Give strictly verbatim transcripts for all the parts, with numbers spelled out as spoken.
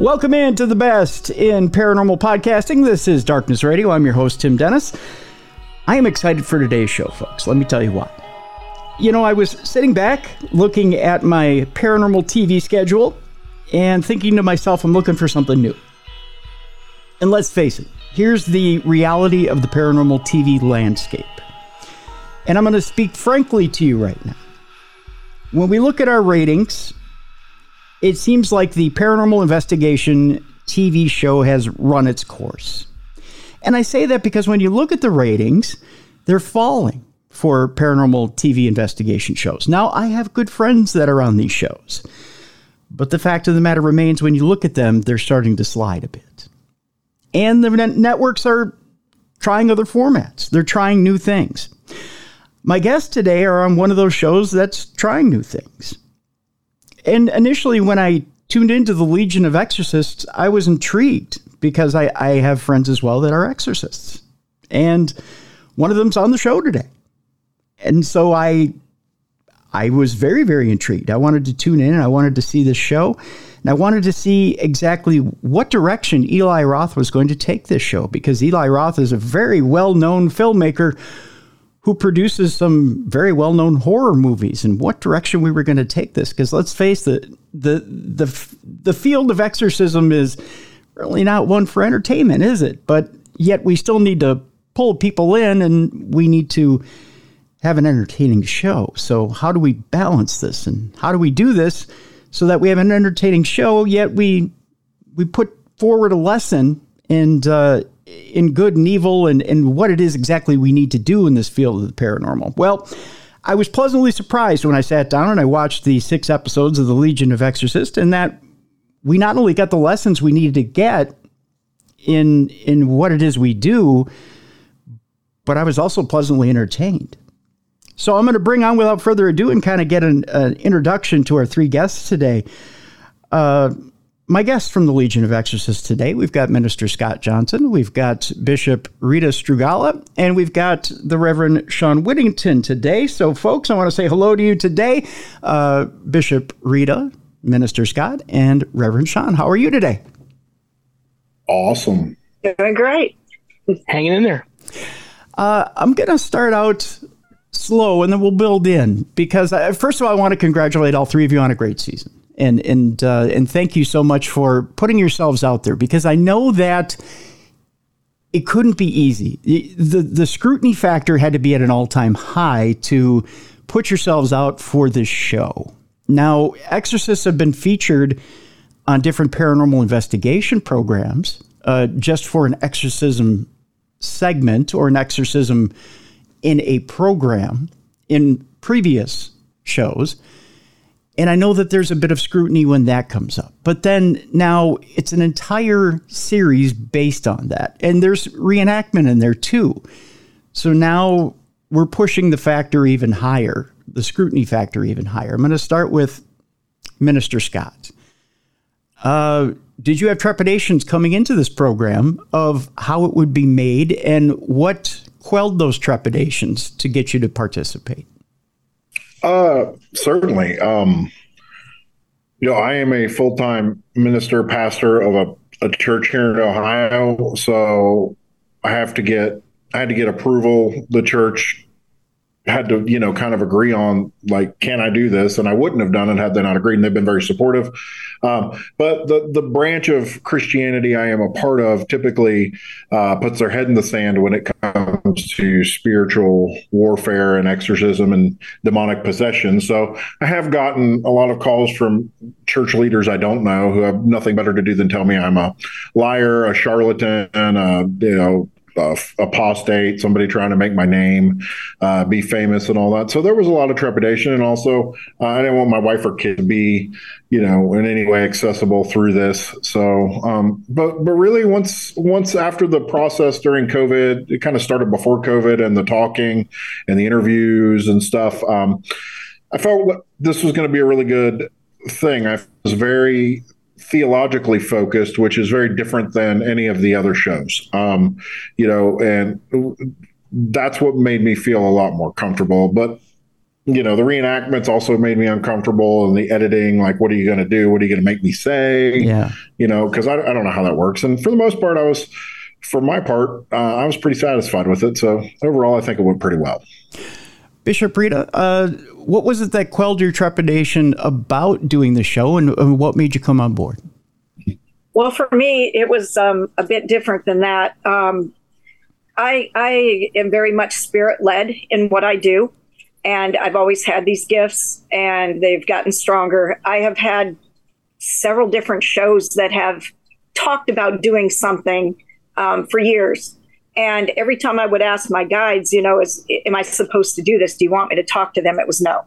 Welcome in to the best in paranormal podcasting. This is Darkness Radio. I'm your host, Tim Dennis. I am excited for today's show, folks. Let me tell you why. You know, I was sitting back looking at my paranormal T V schedule and thinking to myself, I'm looking for something new. And let's face it, here's the reality of the paranormal T V landscape. And I'm going to speak frankly to you right now. When we look at our ratings, it seems like the paranormal investigation T V show has run its course. And I say that because when you look at the ratings, they're falling for paranormal T V investigation shows. Now, I have good friends that are on these shows, but the fact of the matter remains, when you look at them, they're starting to slide a bit. And the net- networks are trying other formats. They're trying new things. My guests today are on one of those shows that's trying new things. And initially, when I tuned into the Legion of Exorcists, I was intrigued because I, I have friends as well that are exorcists. And one of them's on the show today. And so I I was very, very intrigued. I wanted to tune in and I wanted to see this show. And I wanted to see exactly what direction Eli Roth was going to take this show, because Eli Roth is a very well-known filmmaker who produces some very well-known horror movies, and what direction we were going to take this. Because let's face it, the, the, the, the field of exorcism is really not one for entertainment, is it? But yet we still need to pull people in, and we need to have an entertaining show. So how do we balance this, and how do we do this so that we have an entertaining show, yet we we put forward a lesson and uh, in good and evil and, and what it is exactly we need to do in this field of the paranormal? Well, I was pleasantly surprised when I sat down and I watched the six episodes of the Legion of Exorcists, and that we not only got the lessons we needed to get in in what it is we do, but I was also pleasantly entertained. So I'm going to bring on, without further ado, and kind of get an, an introduction to our three guests today. Uh, my guests from the Legion of Exorcists today, we've got Minister Scott Johnson, we've got Bishop Rita Strugala, and we've got the Reverend Sean Whittington today. So, folks, I want to say hello to you today, uh, Bishop Rita, Minister Scott, and Reverend Sean. How are you today? Awesome. Doing great. Hanging in there. Uh, I'm going to start out slow, and then we'll build in, because I, first of all, I want to congratulate all three of you on a great season, and and uh, and thank you so much for putting yourselves out there, because I know that it couldn't be easy. The, the scrutiny factor had to be at an all-time high to put yourselves out for this show. Now, exorcists have been featured on different paranormal investigation programs uh, just for an exorcism segment or an exorcism in a program in previous shows. And I know that there's a bit of scrutiny when that comes up, but then now it's an entire series based on that. And there's reenactment in there too. So now we're pushing the factor even higher, the scrutiny factor even higher. I'm going to start with Minister Scott. Uh, did you have trepidations coming into this program of how it would be made, and what quelled those trepidations to get you to participate? Uh, certainly. Um, you know, I am a full-time minister, pastor of a, a church here in Ohio. So I have to get, I had to get approval. The church had to, you know, kind of agree on, like, can I do this? And I wouldn't have done it had they not agreed. And they've been very supportive. Um, but the, the branch of Christianity I am a part of typically uh, puts their head in the sand when it comes to spiritual warfare and exorcism and demonic possession. So I have gotten a lot of calls from church leaders I don't know who have nothing better to do than tell me I'm a liar, a charlatan, a, you know, Uh, apostate, somebody trying to make my name uh, be famous and all that. So there was a lot of trepidation. And also, uh, I didn't want my wife or kid to be, you know, in any way accessible through this. So, um, but but really, once once after the process during COVID, it kind of started before COVID, and the talking and the interviews and stuff, um, I felt this was going to be a really good thing. I was very theologically focused, which is very different than any of the other shows, um, you know, and that's what made me feel a lot more comfortable. But you know, the reenactments also made me uncomfortable, and the editing, like, what are you going to do? What are you going to make me say? Yeah. You know, because I, I don't know how that works. And for the most part, I was, for my part, uh, I was pretty satisfied with it. So overall, I think it went pretty well. Bishop Rita, uh, what was it that quelled your trepidation about doing the show, and, and what made you come on board? Well, for me, it was um, a bit different than that. Um, I, I am very much spirit-led in what I do, and I've always had these gifts, and they've gotten stronger. I have had several different shows that have talked about doing something um, for years. And every time I would ask my guides, you know, is, am I supposed to do this? Do you want me to talk to them? It was no,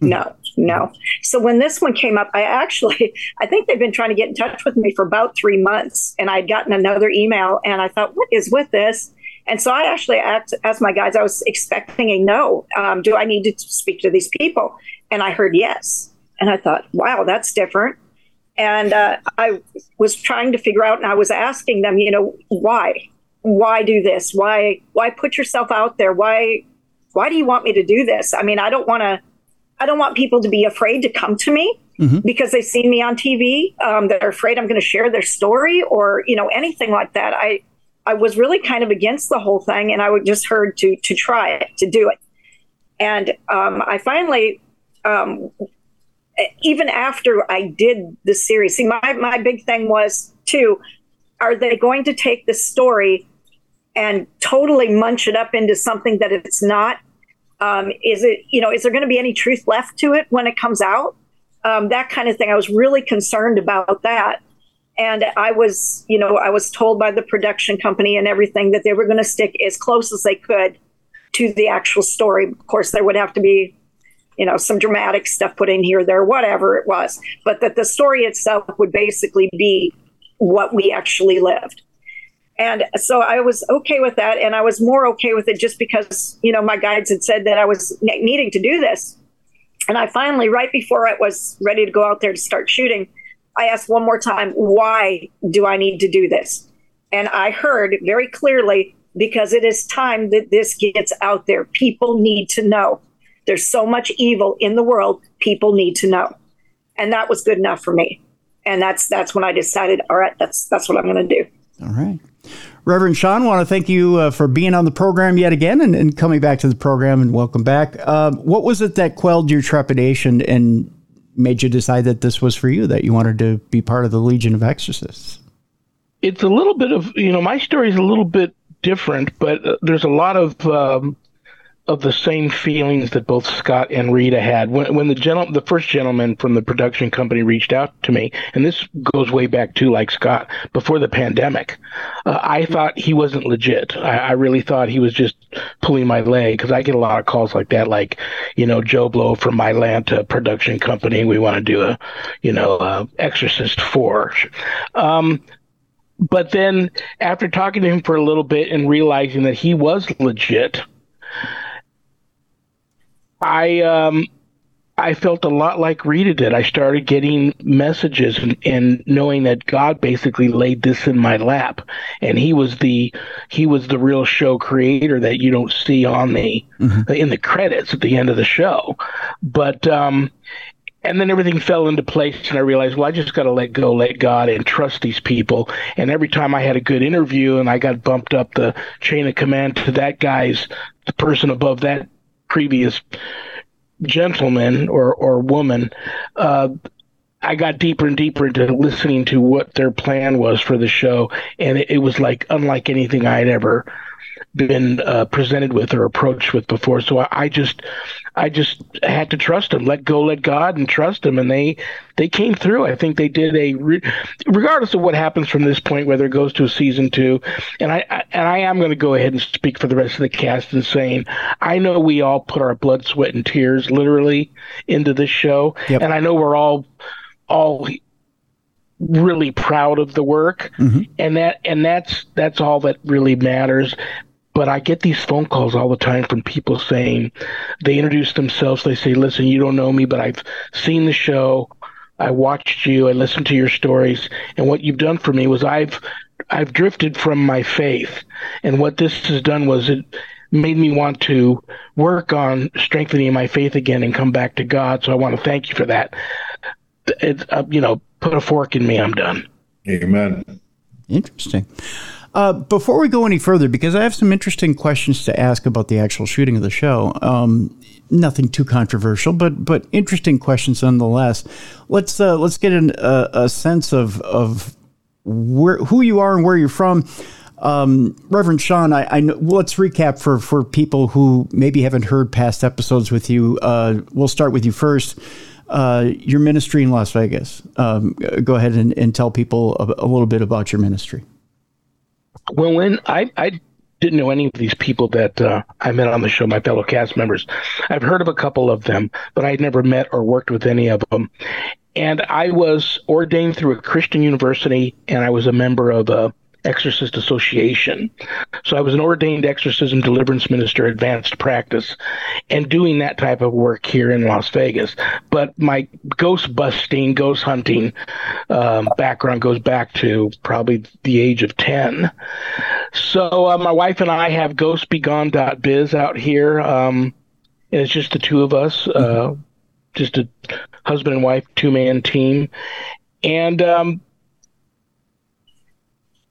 no, no. So when this one came up, I actually, I think they've been trying to get in touch with me for about three months. And I'd gotten another email, and I thought, what is with this? And so I actually asked, asked my guides, I was expecting a no. Um, do I need to speak to these people? And I heard yes. And I thought, wow, that's different. And uh, I was trying to figure out, and I was asking them, you know, why? Why do this? Why, why put yourself out there? Why, why do you want me to do this? I mean, I don't want to, I don't want people to be afraid to come to me mm-hmm. because they've seen me on T V. Um, they're afraid I'm going to share their story or, you know, anything like that. I, I was really kind of against the whole thing, and I would just heard to, to try it, to do it. And, um, I finally, um, even after I did the series, see, my, my big thing was too, are they going to take this story and totally munch it up into something that it's not? Um, is it, you know, is there going to be any truth left to it when it comes out? Um, that kind of thing. I was really concerned about that. And I was, you know, I was told by the production company and everything that they were going to stick as close as they could to the actual story. Of course, there would have to be, you know, some dramatic stuff put in here, there, whatever it was, but that the story itself would basically be what we actually lived. And so I was okay with that. And I was more okay with it just because, you know, my guides had said that I was ne- needing to do this. And I finally, right before I was ready to go out there to start shooting, I asked one more time, why do I need to do this? And I heard very clearly, because it is time that this gets out there. People need to know. There's so much evil in the world. People need to know. And that was good enough for me. And that's that's when I decided, all right, that's that's what I'm going to do. All right. Reverend Sean, I want to thank you uh, for being on the program yet again and, and coming back to the program, and welcome back. Uh, what was it that quelled your trepidation and made you decide that this was for you, that you wanted to be part of the Legion of Exorcists? It's a little bit of, you know, my story is a little bit different, but uh, there's a lot of um, of the same feelings that both Scott and Rita had. When, when the gentle, the first gentleman from the production company reached out to me, and this goes way back to, like Scott, before the pandemic, uh, I thought he wasn't legit. I, I really thought he was just pulling my leg, because I get a lot of calls like that, like, you know, Joe Blow from my Atlanta production company, we want to do a, you know, uh, Exorcist four. Um, but then after talking to him for a little bit and realizing that he was legit, I um, I felt a lot like Rita did. I started getting messages and, and knowing that God basically laid this in my lap, and He was the He was the real show creator that you don't see on the mm-hmm. in the credits at the end of the show. But um, and then everything fell into place, and I realized, well, I just got to let go, let God, and trust these people. And every time I had a good interview, and I got bumped up the chain of command to that guy's, the person above that previous gentleman or, or woman, uh, I got deeper and deeper into listening to what their plan was for the show. And it, it was like unlike anything I had ever been uh, presented with or approached with before. So I, I just I just had to trust them, let go, let God, and trust them. And they they came through. I think they did a re- regardless of what happens from this point, whether it goes to a season two. And I, I and I am going to go ahead and speak for the rest of the cast in saying, I know we all put our blood, sweat, and tears literally into this show. Yep. And I know we're all all. really proud of the work, mm-hmm. and that and that's that's all that really matters. But I get these phone calls all the time from people saying, they introduce themselves, they say, listen, you don't know me, but I've seen the show, I watched you, I listened to your stories, and what you've done for me was I've I've drifted from my faith, and what this has done was it made me want to work on strengthening my faith again and come back to God. So I want to thank you for that. It's uh, you know, put a fork in me. I'm done. Amen. Interesting. Uh, before we go any further, because I have some interesting questions to ask about the actual shooting of the show, um, nothing too controversial, but but interesting questions nonetheless. Let's uh, let's get an, uh, a sense of of where who you are and where you're from. Um, Reverend Sean, I, I know, well, let's recap for, for people who maybe haven't heard past episodes with you. Uh, we'll start with you first. Uh, your ministry in Las Vegas. Um, go ahead and, and tell people a, a little bit about your ministry. Well, Lynn, I, I didn't know any of these people that uh, I met on the show, my fellow cast members. I've heard of a couple of them, but I'd never met or worked with any of them. And I was ordained through a Christian university, and I was a member of a Exorcist Association. So I was an ordained exorcism deliverance minister, advanced practice, and doing that type of work here in Las Vegas. But my ghost busting, ghost hunting um, background goes back to probably the age of ten. So uh, my wife and I have ghost be gone dot biz out here. Um, and it's just the two of us, uh, just a husband and wife, two-man team. And um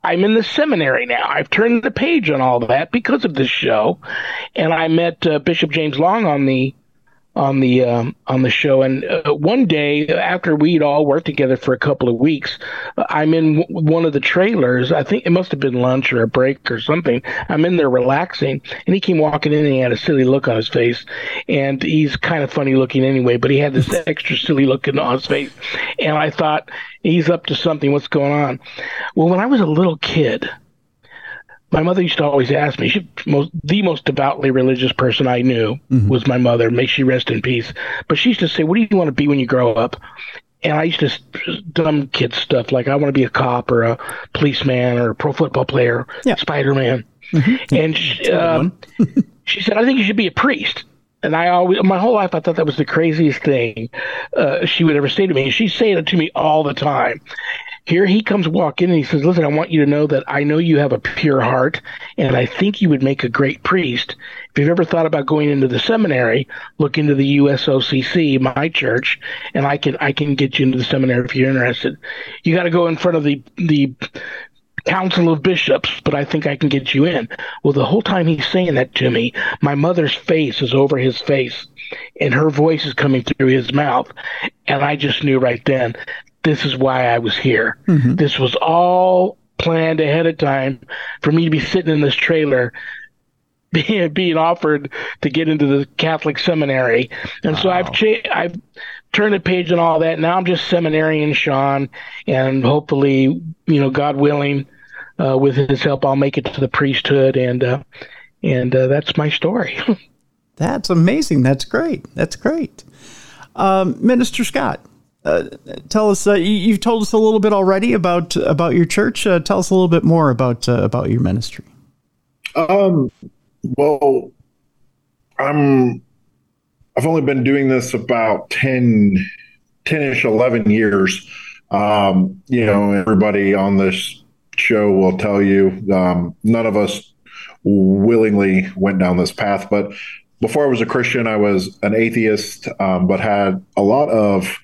I'm in the seminary now. I've turned the page on all that because of this show, and I met uh, Bishop James Long on the on the um, on the show. And uh, one day, after we'd all worked together for a couple of weeks, I'm in w- one of the trailers. I think it must have been lunch or a break or something. I'm in there relaxing, and he came walking in, and he had a silly look on his face. And he's kind of funny looking anyway, but he had this extra silly look on his face, and I thought, he's up to something. What's going on? Well, when I was a little kid, my mother used to always ask me, she, most, the most devoutly religious person I knew mm-hmm. was my mother. May she rest in peace. But she used to say, what do you want to be when you grow up? And I used to dumb kid stuff like I want to be a cop or a policeman or a pro football player, yeah. Spider-Man. Mm-hmm. And she, uh, she said, I think you should be a priest. And I always, my whole life, I thought that was the craziest thing uh, she would ever say to me. And she's saying it to me all the time. Here he comes walking, and he says, listen, I want you to know that I know you have a pure heart, and I think you would make a great priest. If you've ever thought about going into the seminary, look into the U S O C C, my church, and I can I can get you into the seminary if you're interested. You got to go in front of the the Council of Bishops, but I think I can get you in. Well, the whole time he's saying that to me, my mother's face is over his face, and her voice is coming through his mouth. And I just knew right then, this is why I was here. Mm-hmm. This was all planned ahead of time for me to be sitting in this trailer, being, being offered to get into the Catholic seminary. And wow. so I've cha- I've turned the page on all that. Now I'm just seminarian Sean, and hopefully, you know, God willing, Uh, with his help, I'll make it to the priesthood, and uh, and uh, that's my story. That's amazing. That's great. That's great. Um, Minister Scott, uh, tell us. Uh, you, you've told us a little bit already about about your church. Uh, tell us a little bit more about uh, about your ministry. Um. Well, I'm. I've only been doing this about ten, ten-ish, eleven years. Um, you know, everybody on this show will tell you um, none of us willingly went down this path. But before I was a Christian, I was an atheist, um, but had a lot of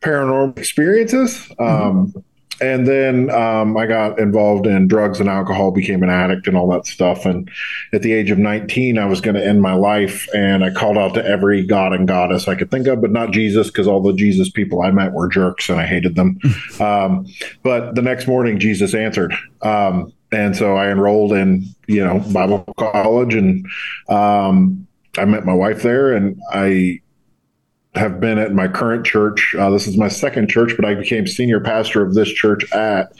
paranormal experiences. Um, mm-hmm. And then um, I got involved in drugs and alcohol, became an addict and all that stuff. And at the age of nineteen, I was going to end my life. And I called out to every god and goddess I could think of, but not Jesus, because all the Jesus people I met were jerks and I hated them. um, but the next morning, Jesus answered. Um, and so I enrolled in, you know, Bible college, and um, I met my wife there, and I have been at my current church. Uh, this is my second church, but I became senior pastor of this church at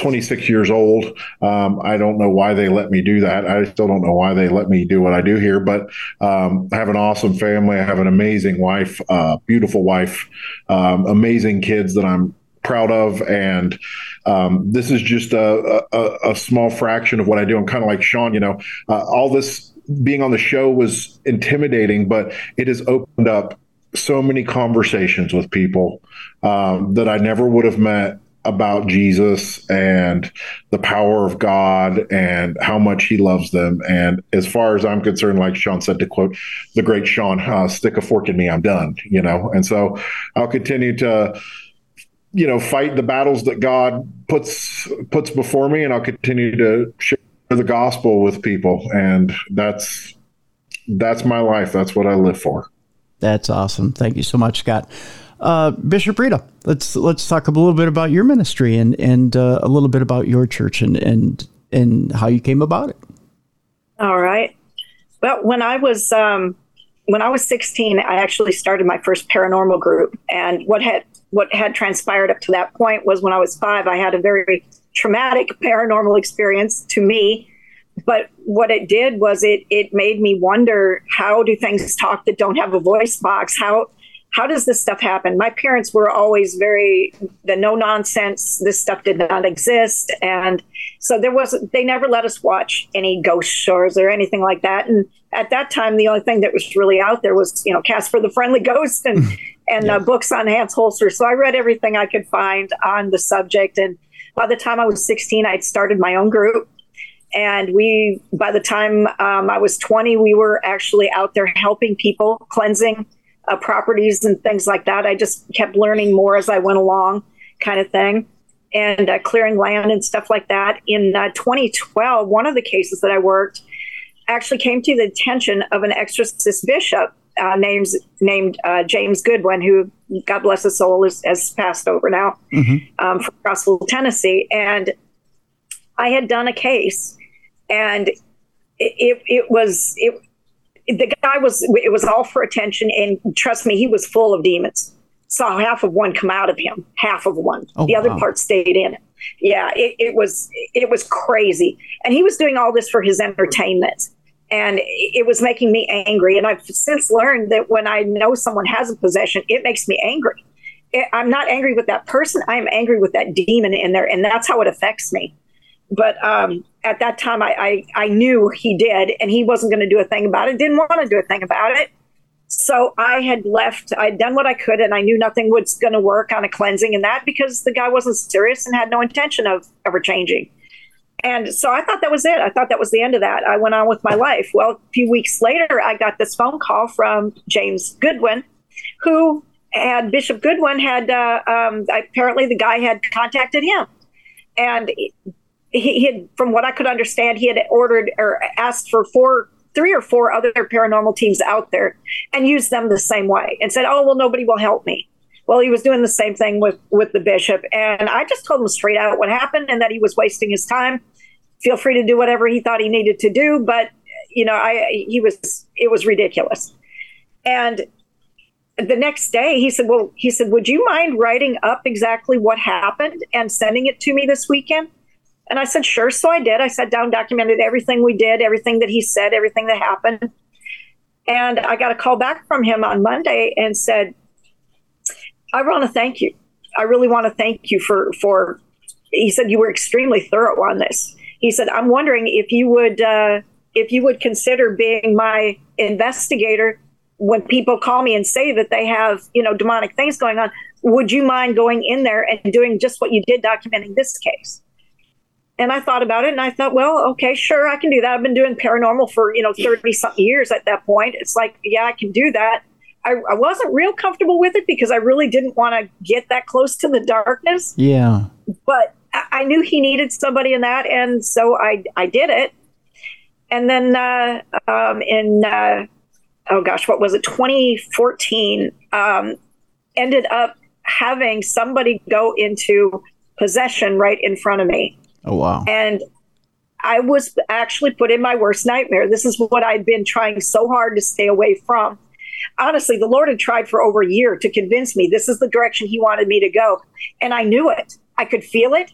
twenty-six years old. Um, I don't know why they let me do that. I still don't know why they let me do what I do here, but um, I have an awesome family. I have an amazing wife, uh, beautiful wife, um, amazing kids that I'm proud of. And um, this is just a, a, a small fraction of what I do. I'm kind of like Sean, you know, uh, all this being on the show was intimidating, but it has opened up so many conversations with people um, that I never would have met about Jesus and the power of God and how much he loves them. And as far as I'm concerned, like Sean said, to quote the great Sean, uh, stick a fork in me, I'm done, you know? And so I'll continue to, you know, fight the battles that God puts, puts before me. And I'll continue to share the gospel with people. And that's, that's my life. That's what I live for. That's awesome. Thank you so much, Scott. Uh, Bishop Rita, let's let's talk a little bit about your ministry and and uh, a little bit about your church and and and how you came about it. All right. Well, when I was um, when I was sixteen, I actually started my first paranormal group. And what had what had transpired up to that point was, when I was five, I had a very traumatic paranormal experience to me. But what it did was it it made me wonder, how do things talk that don't have a voice box? How How does this stuff happen? My parents were always very, the no nonsense, this stuff did not exist. And so there was, they never let us watch any ghost shows or anything like that. And at that time, the only thing that was really out there was, you know, Casper the Friendly Ghost and, and yeah. uh, books on Hans Holzer. So I read everything I could find on the subject. And by the time I was sixteen, I'd started my own group. And we, by the time um, I was twenty, we were actually out there helping people, cleansing Uh, properties and things like that. I just kept learning more as I went along, kind of thing, and uh, clearing land and stuff like that. In uh, twenty twelve, one of the cases that I worked actually came to the attention of an exorcist bishop uh, named, named uh, James Goodwin, who, God bless his soul, is, has passed over now, mm-hmm. um, from Crossville, Tennessee. And I had done a case, and it, it, it was... it. The guy was, it was all for attention. And trust me, he was full of demons. Saw half of one come out of him, half of one. Oh, the other wow. part stayed in. Yeah, it, it was, it was crazy. And he was doing all this for his entertainment. And it was making me angry. And I've since learned that when I know someone has a possession, it makes me angry. It, I'm not angry with that person. I'm angry with that demon in there. And that's how it affects me. But um, at that time, I, I, I knew he did, and he wasn't going to do a thing about it, didn't want to do a thing about it. So I had left. I'd done what I could, and I knew nothing was going to work on a cleansing and that, because the guy wasn't serious and had no intention of ever changing. And so I thought that was it. I thought that was the end of that. I went on with my life. Well, a few weeks later, I got this phone call from James Goodwin, who had, Bishop Goodwin had, uh, um, apparently the guy had contacted him. And he had, from what I could understand, he had ordered or asked for four, three or four other paranormal teams out there and used them the same way and said, oh, well, nobody will help me. Well, he was doing the same thing with, with the bishop. And I just told him straight out what happened and that he was wasting his time. Feel free to do whatever he thought he needed to do. But, you know, I, he was, it was ridiculous. And the next day he said, well, he said, would you mind writing up exactly what happened and sending it to me this weekend? And I said, sure. So I did. I sat down, documented everything we did, everything that he said, everything that happened. And I got a call back from him on Monday and said, I want to thank you. I really want to thank you for, for, he said, you were extremely thorough on this. He said, I'm wondering if you would, uh, if you would consider being my investigator when people call me and say that they have, you know, demonic things going on. Would you mind going in there and doing just what you did documenting this case? And I thought about it, and I thought, well, okay, sure, I can do that. I've been doing paranormal for, you know, thirty-something years at that point. It's like, yeah, I can do that. I, I wasn't real comfortable with it because I really didn't want to get that close to the darkness. Yeah. But I, I knew he needed somebody in that, and so I I did it. And then uh, um, in, uh, oh gosh, what was it, twenty fourteen, um, ended up having somebody go into possession right in front of me. Oh, wow. And I was actually put in my worst nightmare. This is what I'd been trying so hard to stay away from. Honestly, the Lord had tried for over a year to convince me this is the direction he wanted me to go. And I knew it. I could feel it.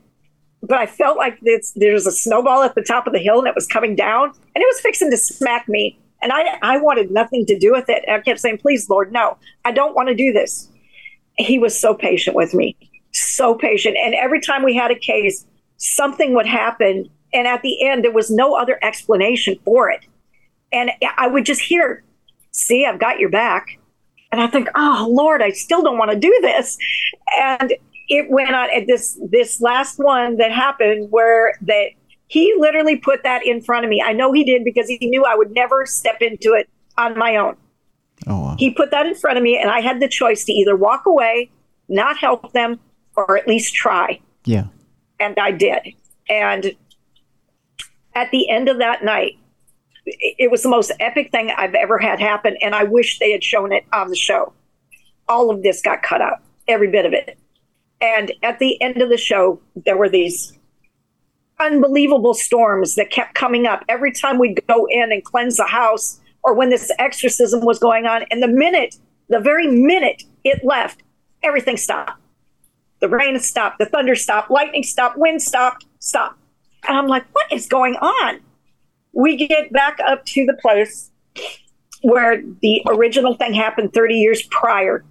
But I felt like it's, there was a snowball at the top of the hill, and it was coming down, and it was fixing to smack me. And I, I wanted nothing to do with it. And I kept saying, please, Lord, no, I don't want to do this. He was so patient with me, so patient. And every time we had a case, something would happen, and at the end, there was no other explanation for it. And I would just hear, see, I've got your back. And I think, oh, Lord, I still don't want to do this. And it went on at this this last one that happened where that he literally put that in front of me. I know he did because he knew I would never step into it on my own. Oh, wow. He put that in front of me, and I had the choice to either walk away, not help them, or at least try. Yeah. And I did. And at the end of that night, it was the most epic thing I've ever had happen, and I wish they had shown it on the show. All of this got cut out, every bit of it. And at the end of the show, there were these unbelievable storms that kept coming up every time we'd go in and cleanse the house or when this exorcism was going on. And the minute, the very minute it left, everything stopped. The rain stopped, the thunder stopped, lightning stopped, wind stopped, stopped. And I'm like, what is going on? We get back up to the place where the original thing happened thirty years prior.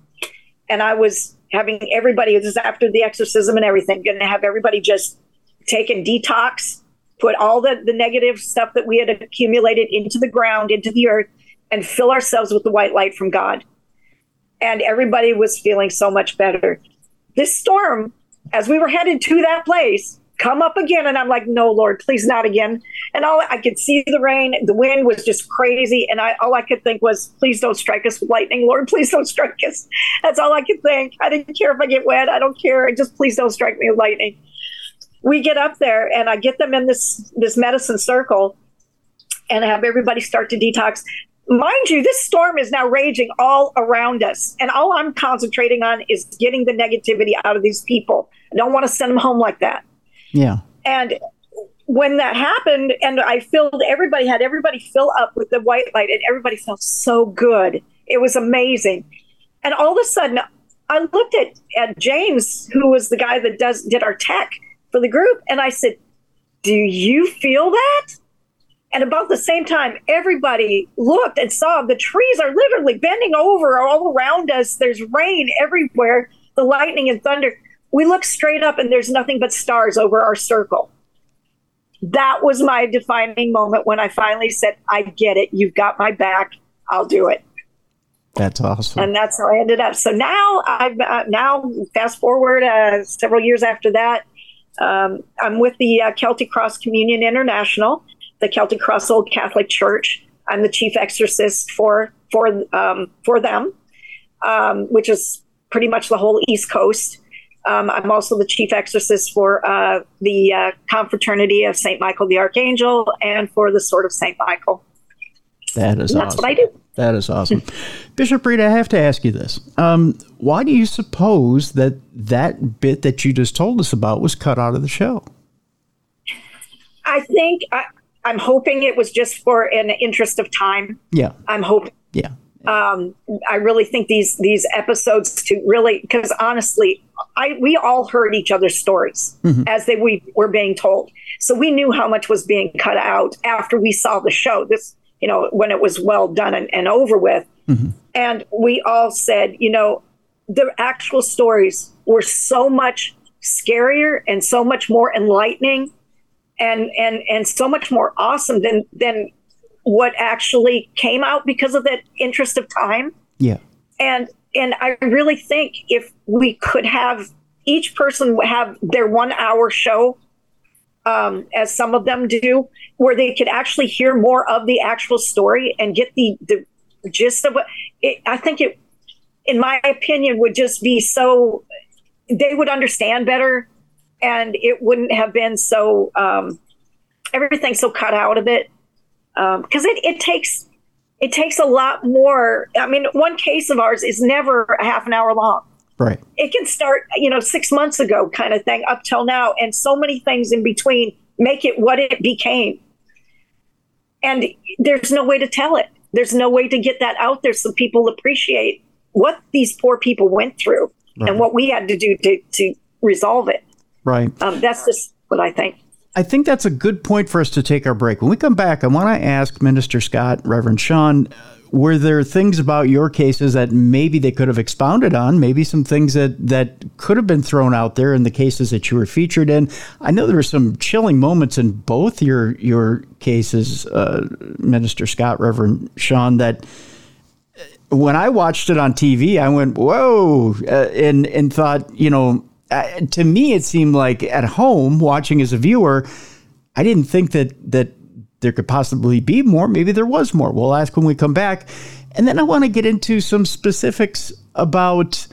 And I was having everybody, this is after the exorcism and everything, going to have everybody just take and detox, put all the, the negative stuff that we had accumulated into the ground, into the earth, and fill ourselves with the white light from God. And everybody was feeling so much better. This storm, as we were headed to that place, come up again. And I'm like, no, Lord, please not again. And all I could see the rain, the wind was just crazy. And I, all I could think was, please don't strike us with lightning, Lord, please don't strike us. That's all I could think. I didn't care if I get wet. I don't care. Just please don't strike me with lightning. We get up there and I get them in this, this medicine circle and have everybody start to detox. Mind you, this storm is now raging all around us. And all I'm concentrating on is getting the negativity out of these people. I don't want to send them home like that. Yeah. And when that happened, and I filled everybody, had everybody fill up with the white light, and everybody felt so good. It was amazing. And all of a sudden, I looked at, at James, who was the guy that does did our tech for the group, and I said, do you feel that? And about the same time, everybody looked and saw the trees are literally bending over all around us. There's rain everywhere, the lightning and thunder. We look straight up and there's nothing but stars over our circle. That was my defining moment when I finally said, I get it. You've got my back. I'll do it. That's awesome. And that's how I ended up. So now I've uh, now fast forward uh, several years after that. Um, I'm with the uh, Celtic Cross Communion International, the Celtic Cross Old Catholic Church. I'm the chief exorcist for, for, um, for them, um, which is pretty much the whole East Coast. Um, I'm also the chief exorcist for uh, the uh, Confraternity of Saint Michael the Archangel and for the Sword of Saint Michael. That is awesome. That's what I do. That is awesome. Bishop Rita, I have to ask you this. Um, why do you suppose that that bit that you just told us about was cut out of the show? I think, I, I'm hoping it was just for an interest of time. Yeah. I'm hoping. Yeah. Um, I really think these these episodes to really, because honestly, I we all heard each other's stories mm-hmm. as they we were being told, so we knew how much was being cut out after we saw the show. This, you know, when it was well done and, and over with, mm-hmm. and we all said, you know, the actual stories were so much scarier and so much more enlightening, and and and so much more awesome than than. what actually came out because of that interest of time. Yeah. And, and I really think if we could have each person have their one hour show, um, as some of them do, where they could actually hear more of the actual story and get the, the gist of what it, I think it, in my opinion, would just be so they would understand better and it wouldn't have been so, um, everything so cut out of it. Because um, it, it takes it takes a lot more. I mean, one case of ours is never a half an hour long. Right. It can start, you know, six months ago kind of thing up till now. And so many things in between make it what it became. And there's no way to tell it. There's no way to get that out there so people appreciate what these poor people went through right. and what we had to do to, to resolve it. Right. Um, that's just what I think. I think that's a good point for us to take our break. When we come back, I want to ask Minister Scott, Reverend Sean, were there things about your cases that maybe they could have expounded on, maybe some things that, that could have been thrown out there in the cases that you were featured in? I know there were some chilling moments in both your your cases, uh, Minister Scott, Reverend Sean, that when I watched it on T V, I went, whoa, uh, and, and thought, you know, uh, to me, it seemed like at home watching as a viewer, I didn't think that that there could possibly be more. Maybe there was more. We'll ask when we come back. And then I want to get into some specifics about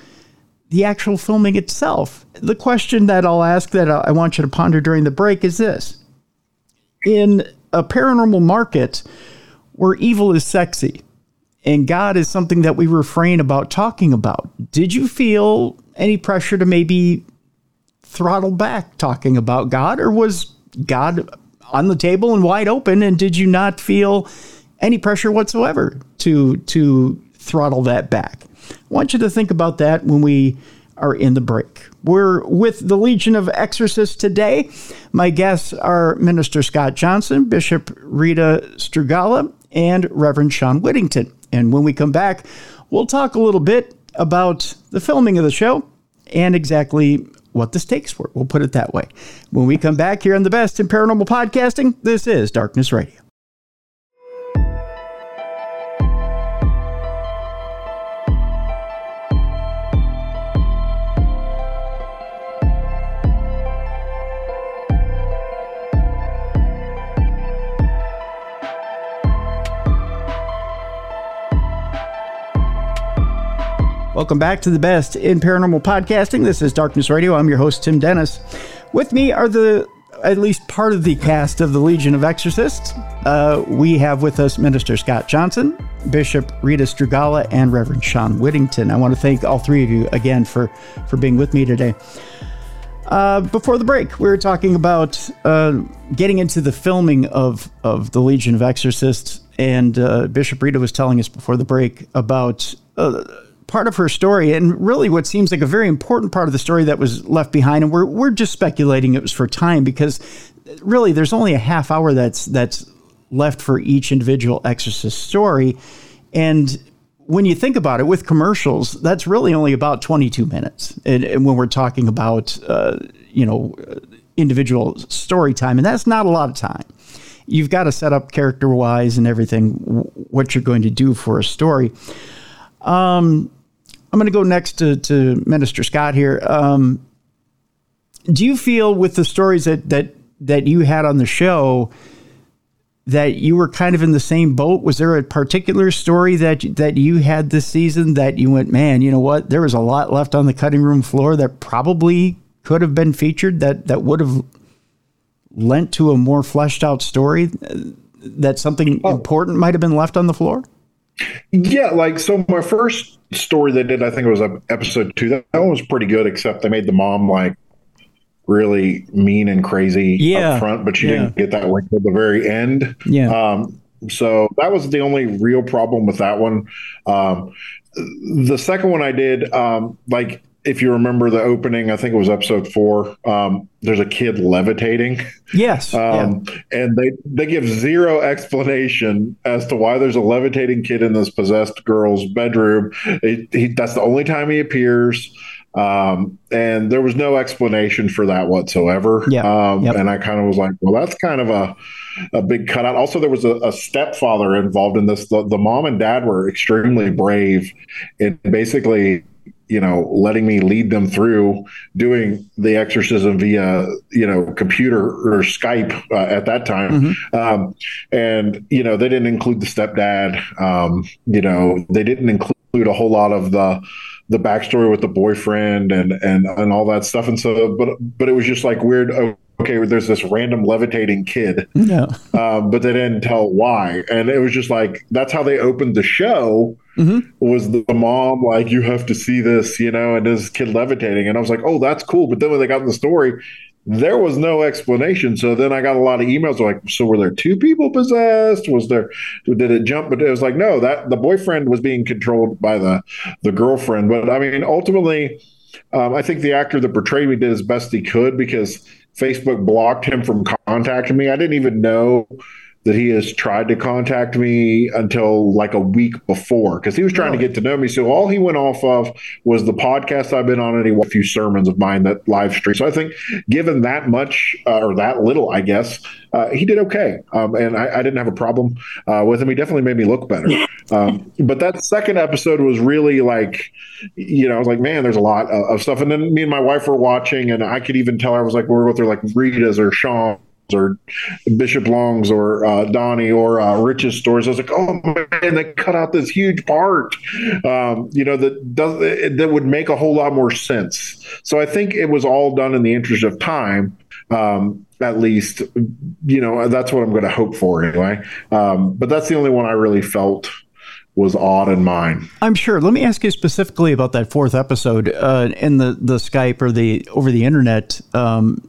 the actual filming itself. The question that I'll ask that I want you to ponder during the break is this. In a paranormal market where evil is sexy and God is something that we refrain about talking about, did you feel any pressure to maybe throttle back talking about God, or was God on the table and wide open, and did you not feel any pressure whatsoever to to throttle that back? I want you to think about that when we are in the break. We're with the Legion of Exorcists today. My guests are Minister Scott Johnson, Bishop Rita Strugala, and Reverend Sean Whittington. And when we come back, we'll talk a little bit about the filming of the show and exactly what the stakes were. We'll put it that way. When we come back here on the Best in Paranormal Podcasting, this is Darkness Radio. Welcome back to the Best in Paranormal Podcasting. This is Darkness Radio. I'm your host, Tim Dennis. With me are the, at least part of the cast of the Legion of Exorcists. Uh, we have with us Minister Scott Johnson, Bishop Rita Strugala, and Reverend Sean Whittington. I want to thank all three of you again for, for being with me today. Uh, before the break, we were talking about uh, getting into the filming of, of the Legion of Exorcists, and uh, Bishop Rita was telling us before the break about Uh, part of her story, and really what seems like a very important part of the story that was left behind. And we're we're just speculating it was for time, because really there's only a half hour that's that's left for each individual exorcist story. And when you think about it, with commercials, that's really only about twenty-two minutes. And, and when we're talking about, uh, you know, individual story time, and that's not a lot of time. You've got to set up character wise and everything, what you're going to do for a story. Um, I'm going to go next to, to Minister Scott here. Um, do you feel with the stories that, that, that you had on the show that you were kind of in the same boat? Was there a particular story that, that you had this season that you went, man, you know what? There was a lot left on the cutting room floor that probably could have been featured, that, that would have lent to a more fleshed out story, that something oh. important might have been left on the floor? Yeah, like, so my first story they did, I think it was episode two. That one was pretty good, except they made the mom, like, really mean and crazy yeah. up front, but she yeah. didn't get that way till the very end. Yeah. Um, so that was the only real problem with that one. Um, the second one I did, um, like, if you remember the opening, I think it was episode four. Um, there's a kid levitating. Yes. Um, yeah. And they, they give zero explanation as to why there's a levitating kid in this possessed girl's bedroom. It, he, that's the only time he appears. Um, and there was no explanation for that whatsoever. Yep. Um, yep. And I kind of was like, well, that's kind of a, a big cutout. Also, there was a, a stepfather involved in this. The, the mom and dad were extremely brave in basically, you know, letting me lead them through doing the exorcism via, you know, computer or Skype uh, at that time. Mm-hmm. Um, and, you know, they didn't include the stepdad. Um, you know, they didn't include a whole lot of the, the backstory with the boyfriend and, and, and all that stuff. And so, but, but it was just like weird. Okay, there's this random levitating kid, yeah. um, but they didn't tell why. And it was just like, that's how they opened the show. Mm-hmm. Was the mom like, you have to see this, you know, and this kid levitating. And I was like, oh, that's cool. But then when they got in the story, there was no explanation. So then I got a lot of emails like, so were there two people possessed? Was there, did it jump? But it was like, no, that the boyfriend was being controlled by the, the girlfriend. But I mean, ultimately, um, I think the actor that portrayed me did as best he could, because Facebook blocked him from contacting me. I didn't even know that he has tried to contact me until like a week before, because he was trying oh. to get to know me. So all he went off of was the podcast I've been on, and he watched a few sermons of mine that live stream. So I think given that much uh, or that little, I guess, uh, he did okay. Um, and I, I didn't have a problem uh, with him. He definitely made me look better. Um, but that second episode was really like, you know, I was like, man, there's a lot of, of stuff. And then me and my wife were watching, and I could even tell, I was like, we're going through like Rita's or Sean's or Bishop Long's or uh, Donnie or uh, Rich's stories. I was like, oh man, they cut out this huge part, um, you know, that does that would make a whole lot more sense. So I think it was all done in the interest of time. Um, at least, you know, that's what I'm going to hope for anyway. Um, but that's the only one I really felt was odd in mine. I'm sure. Let me ask you specifically about that fourth episode uh, in the, the Skype or the over the internet um,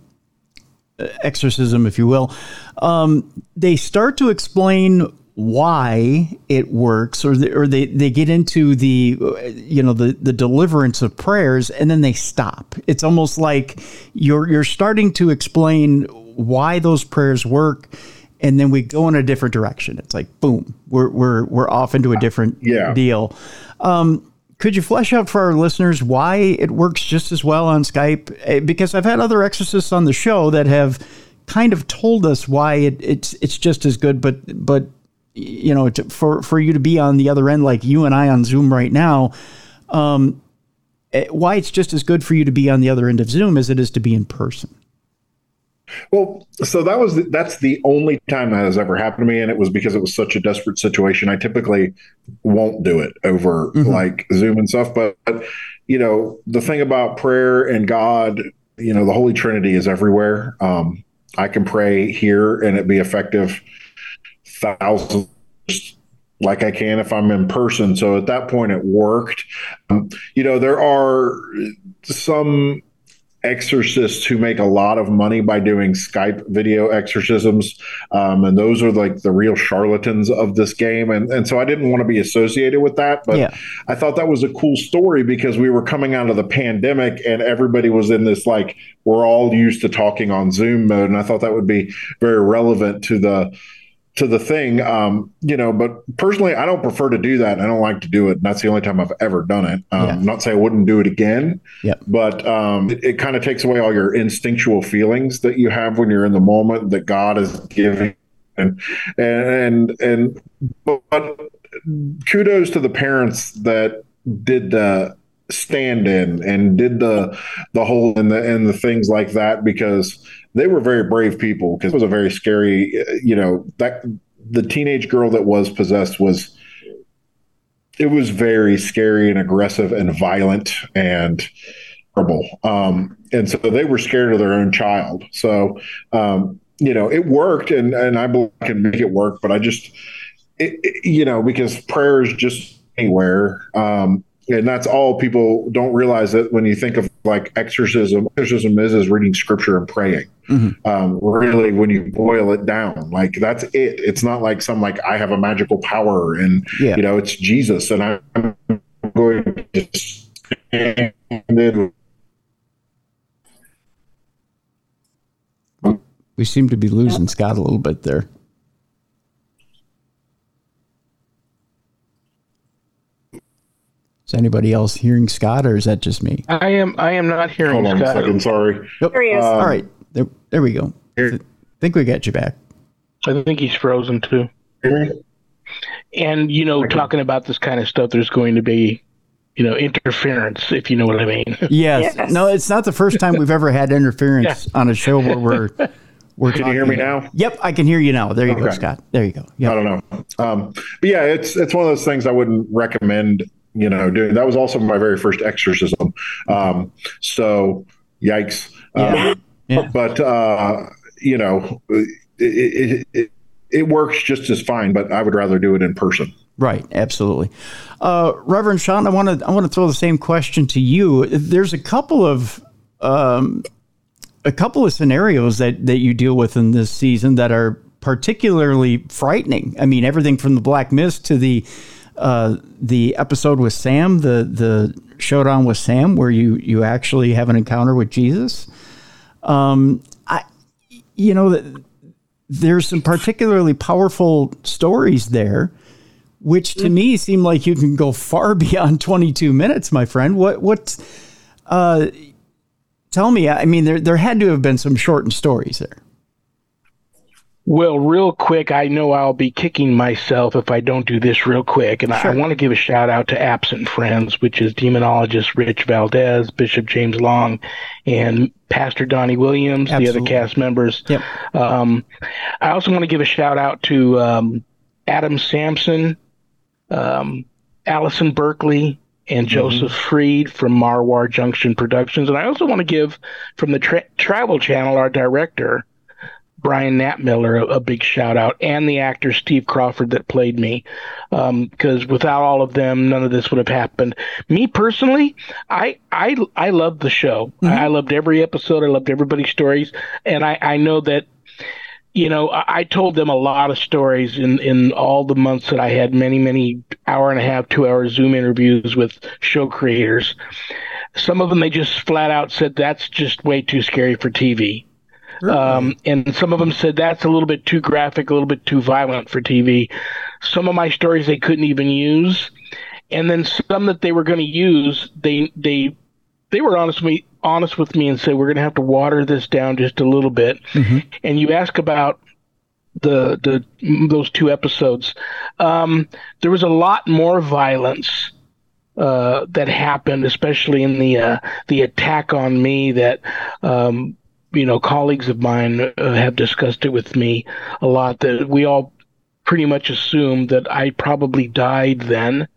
exorcism, if you will. Um, they start to explain why it works, or the, or they, they get into the, you know, the, the deliverance of prayers, and then they stop. It's almost like you're you're starting to explain why those prayers work, and then we go in a different direction. It's like, boom, we're we're we're off into a different yeah. deal. Um, could you flesh out for our listeners why it works just as well on Skype? Because I've had other exorcists on the show that have kind of told us why it, it's it's just as good, but but. you know, to, for, for you to be on the other end, like you and I on Zoom right now, um, why it's just as good for you to be on the other end of Zoom as it is to be in person. Well, so that was, the, that's the only time that has ever happened to me. And it was because it was such a desperate situation. I typically won't do it over mm-hmm. like Zoom and stuff, but, but you know, the thing about prayer and God, you know, the Holy Trinity is everywhere. Um, I can pray here and it be effective thousands like I can if I'm in person. So at that point it worked. Um, you know, there are some exorcists who make a lot of money by doing Skype video exorcisms. Um, and those are like the real charlatans of this game. And, and so I didn't want to be associated with that, but yeah. I thought that was a cool story because we were coming out of the pandemic and everybody was in this, like, we're all used to talking on Zoom mode. And I thought that would be very relevant to the, to the thing, um, you know, but personally, I don't prefer to do that. I don't like to do it. And that's the only time I've ever done it. Um, yeah. Not saying I wouldn't do it again, yep. but um, it, it kind of takes away all your instinctual feelings that you have when you're in the moment that God is giving. And, and, and, and but, but kudos to the parents that did the stand in and did the, the whole and the, and the things like that, because they were very brave people, because it was a very scary, you know, that the teenage girl that was possessed was, it was very scary and aggressive and violent and horrible. Um, and so they were scared of their own child. So, um, you know, it worked, and, and I believe I can make it work, but I just, it, it, you know, because prayer is just anywhere. Um, And that's all people don't realize, that when you think of like exorcism, exorcism is, is reading scripture and praying. Mm-hmm. Um, really, when you boil it down, like that's it. It's not like some like I have a magical power and, yeah. you know, it's Jesus and I'm going to stand in. We seem to be losing Scott a little bit there. Is anybody else hearing Scott, or is that just me? I am. I am not hearing Hold on Scott. A second, sorry. Nope. There he is. Um, All right. There, there we go. Here. I think we got you back. I think he's frozen too. And, you know, talking about this kind of stuff, there's going to be, you know, interference, if you know what I mean. Yes. yes. No, it's not the first time we've ever had interference yeah. on a show where we're we're Can talking. You hear me now? Yep, I can hear you now. There you okay. go, Scott. There you go. Yep. I don't know. Um, but yeah, it's it's one of those things I wouldn't recommend. You know, doing that was also my very first exorcism. Um, so, yikes! Yeah. Um, yeah. But uh, you know, it, it it works just as fine. But I would rather do it in person. Right, absolutely. Uh, Reverend Sean, I want to I want to throw the same question to you. There's a couple of um, a couple of scenarios that that you deal with in this season that are particularly frightening. I mean, everything from the black mist to the Uh, the episode with Sam, the the showdown with Sam, where you you actually have an encounter with Jesus. Um, I, you know, there's some particularly powerful stories there, which to me seem like you can go far beyond twenty-two minutes, my friend. What what? Uh, tell me. I mean, there there had to have been some shortened stories there. Well, real quick, I know I'll be kicking myself if I don't do this real quick. And sure. I, I want to give a shout out to Absent Friends, which is demonologist Rich Valdez, Bishop James Long, and Pastor Donnie Williams, Absolutely. The other cast members. Yep. Um, I also want to give a shout out to um, Adam Sampson, um, Allison Berkeley, and Joseph mm-hmm. Fried from Marwar Junction Productions. And I also want to give, from the tra- Travel Channel, our director, Brian Nachtmiller, a, a big shout out, and the actor Steve Crawford that played me, because um, without all of them, none of this would have happened. Me personally, I I I loved the show. Mm-hmm. I loved every episode. I loved everybody's stories, and I, I know that, you know, I, I told them a lot of stories in, in all the months that I had many many hour and a half, two hour Zoom interviews with show creators. Some of them they just flat out said that's just way too scary for T V. Really? Um, and some of them said that's a little bit too graphic, a little bit too violent for T V. Some of my stories they couldn't even use, and then some that they were going to use, they they they were honest with me, honest with me and said we're going to have to water this down just a little bit. Mm-hmm. And you ask about the the those two episodes. Um, there was a lot more violence uh, that happened, especially in the uh, the attack on me that. Um, You know, colleagues of mine have discussed it with me a lot, that we all pretty much assumed that I probably died then.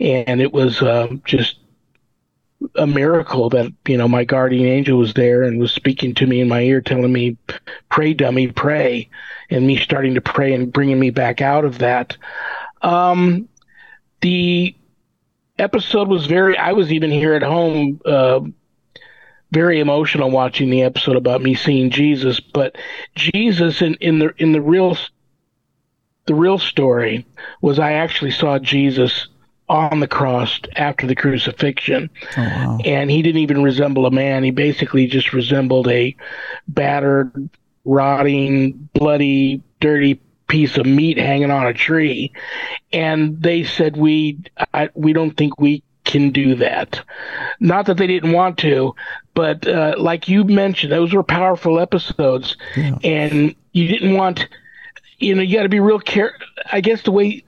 And it was uh, just a miracle that, you know, my guardian angel was there and was speaking to me in my ear, telling me, pray, dummy, pray. And me starting to pray and bringing me back out of that. Um, the episode was very, I was even here at home, uh, very emotional watching the episode about me seeing Jesus, but Jesus in, in the in the real the real story was I actually saw Jesus on the cross after the crucifixion. Oh, wow. And he didn't even resemble a man. He basically just resembled a battered, rotting, bloody, dirty piece of meat hanging on a tree. And they said, we I, we don't think we can do that. Not that they didn't want to, but uh, like you mentioned, those were powerful episodes. Yeah. And you didn't want, you know, you got to be real care. I guess the way,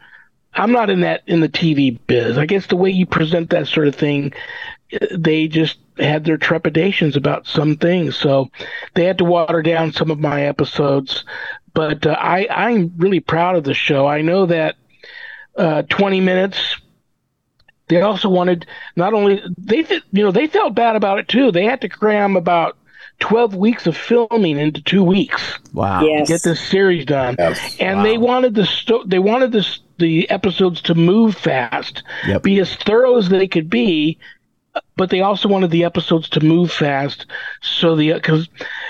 I'm not in that, in the T V biz, I guess the way you present that sort of thing, they just had their trepidations about some things. So they had to water down some of my episodes, but uh, I, I'm really proud of the show. I know that uh, twenty minutes, they also wanted, not only they, you know, they felt bad about it too. They had to cram about twelve weeks of filming into two weeks. Wow! Yes. To get this series done, yes. And wow. they wanted the sto- they wanted the the episodes to move fast, yep. be as thorough as they could be, but they also wanted the episodes to move fast. So the because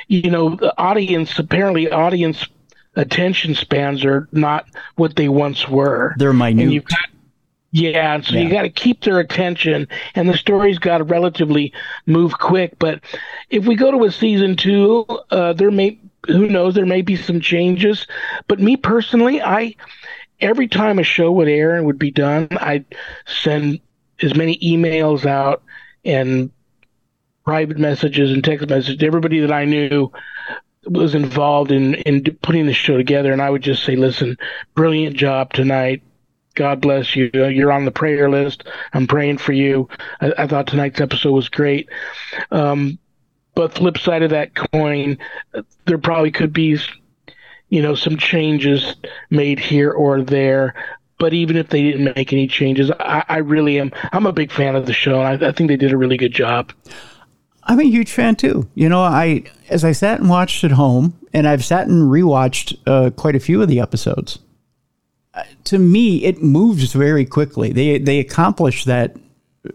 you know the audience apparently audience attention spans are not what they once were. They're minute. And you've got, Yeah, and so yeah. you got to keep their attention, and the story's got to relatively move quick. But if we go to a season two, uh, there may who knows there may be some changes. But me personally, I every time a show would air and would be done, I'd send as many emails out and private messages and text messages to everybody that I knew was involved in in putting the show together, and I would just say, "Listen, brilliant job tonight. God bless you. You're on the prayer list. I'm praying for you. I, I thought tonight's episode was great." Um, but flip side of that coin, there probably could be, you know, some changes made here or there. But even if they didn't make any changes, I, I really am. I'm a big fan of the show, and I, I think they did a really good job. I'm a huge fan too. You know, I as I sat and watched at home, and I've sat and rewatched uh, quite a few of the episodes. To me, it moves very quickly. They they accomplish that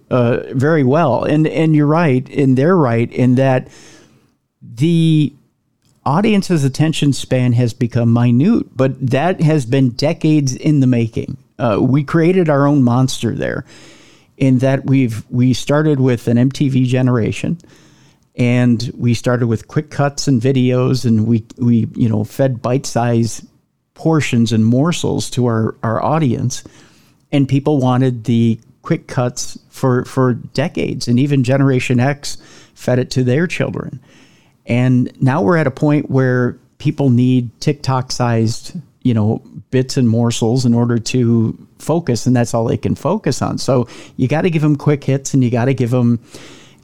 uh, very well, and and you're right, and they're right in that the audience's attention span has become minute, but that has been decades in the making. Uh, we created our own monster there, in that we've we started with an M T V generation. And we started with quick cuts and videos, and we we you know fed bite size portions and morsels to our, our audience, and people wanted the quick cuts for, for decades. And even Generation X fed it to their children. And now we're at a point where people need TikTok-sized, you know, bits and morsels in order to focus, and that's all they can focus on. So you got to give them quick hits, and you got to give them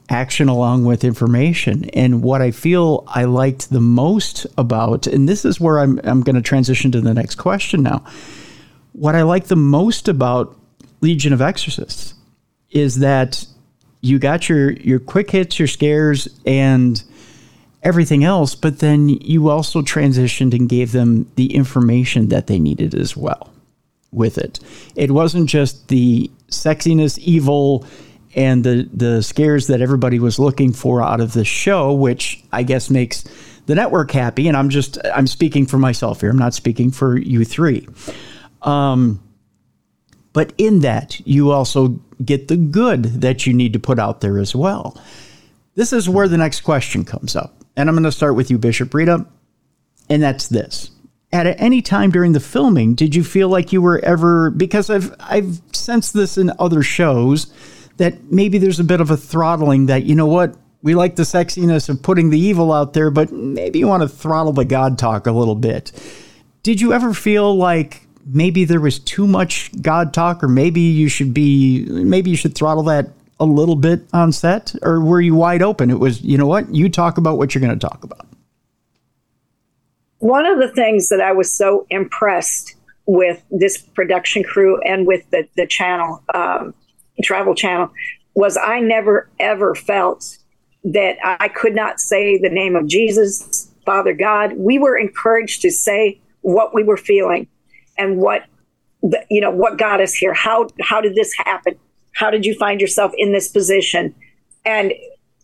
action along with information. And what I feel I liked the most about, and this is where I'm I'm going to transition to the next question now. What I like the most about Legion of Exorcists is that you got your your quick hits, your scares, and everything else, but then you also transitioned and gave them the information that they needed as well with it. It wasn't just the sexiness, evil, and the, the scares that everybody was looking for out of the show, which I guess makes the network happy. And I'm just, I'm speaking for myself here. I'm not speaking for you three. Um, but in that, you also get the good that you need to put out there as well. This is where the next question comes up. And I'm going to start with you, Bishop Rita, and that's this. At any time during the filming, did you feel like you were ever, because I've I've sensed this in other shows, that maybe there's a bit of a throttling that, you know what, we like the sexiness of putting the evil out there, but maybe you want to throttle the God talk a little bit. Did you ever feel like maybe there was too much God talk, or maybe you should be, maybe you should throttle that a little bit on set? Or were you wide open? It was, you know what, you talk about what you're going to talk about. One of the things that I was so impressed with this production crew and with the, the channel, um, Travel Channel, was I never, ever felt that I could not say the name of Jesus, Father God. We were encouraged to say what we were feeling and what, the, you know, what got us here. How, how did this happen? How did you find yourself in this position? And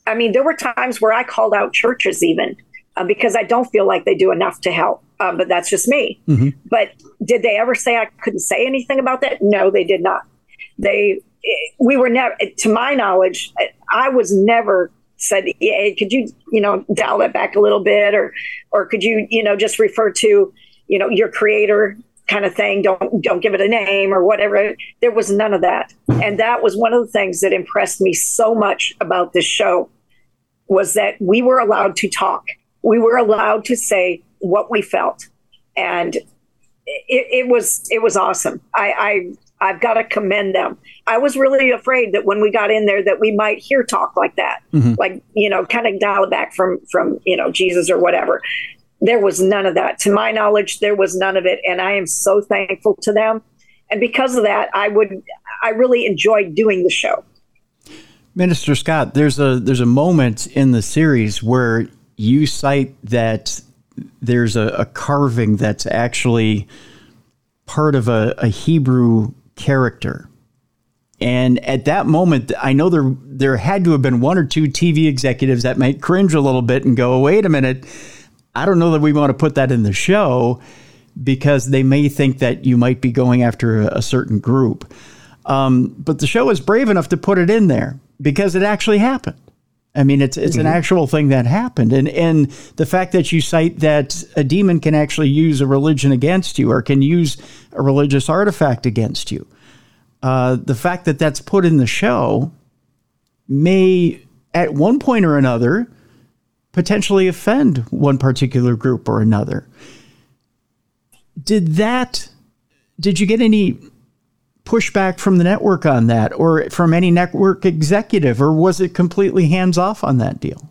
I mean, there were times where I called out churches even uh, because I don't feel like they do enough to help. Um, but that's just me. Mm-hmm. But did they ever say I couldn't say anything about that? No, they did not. They, we were never, to my knowledge, I was never said, yeah, could you, you know, dial that back a little bit, or, or could you, you know, just refer to, you know, your creator kind of thing. Don't, don't give it a name or whatever. There was none of that. And that was one of the things that impressed me so much about this show, was that we were allowed to talk. We were allowed to say what we felt. And it, it was, it was awesome. I, I, I've got to commend them. I was really afraid that when we got in there that we might hear talk like that, mm-hmm. like, you know, kind of dial it back from, from, you know, Jesus or whatever. There was none of that. To my knowledge, there was none of it. And I am so thankful to them. And because of that, I would, I really enjoyed doing the show. Minister Scott, there's a, there's a moment in the series where you cite that there's a, a carving that's actually part of a, a Hebrew character. And at that moment, I know there, there had to have been one or two T V executives that might cringe a little bit and go, wait a minute, I don't know that we want to put that in the show, because they may think that you might be going after a, a certain group. Um, but the show is brave enough to put it in there because it actually happened. I mean, it's it's mm-hmm. an actual thing that happened. And and the fact that you cite that a demon can actually use a religion against you, or can use a religious artifact against you, uh, the fact that that's put in the show may at one point or another potentially offend one particular group or another. Did that, did you get any pushback from the network on that, or from any network executive, or was it completely hands off on that deal?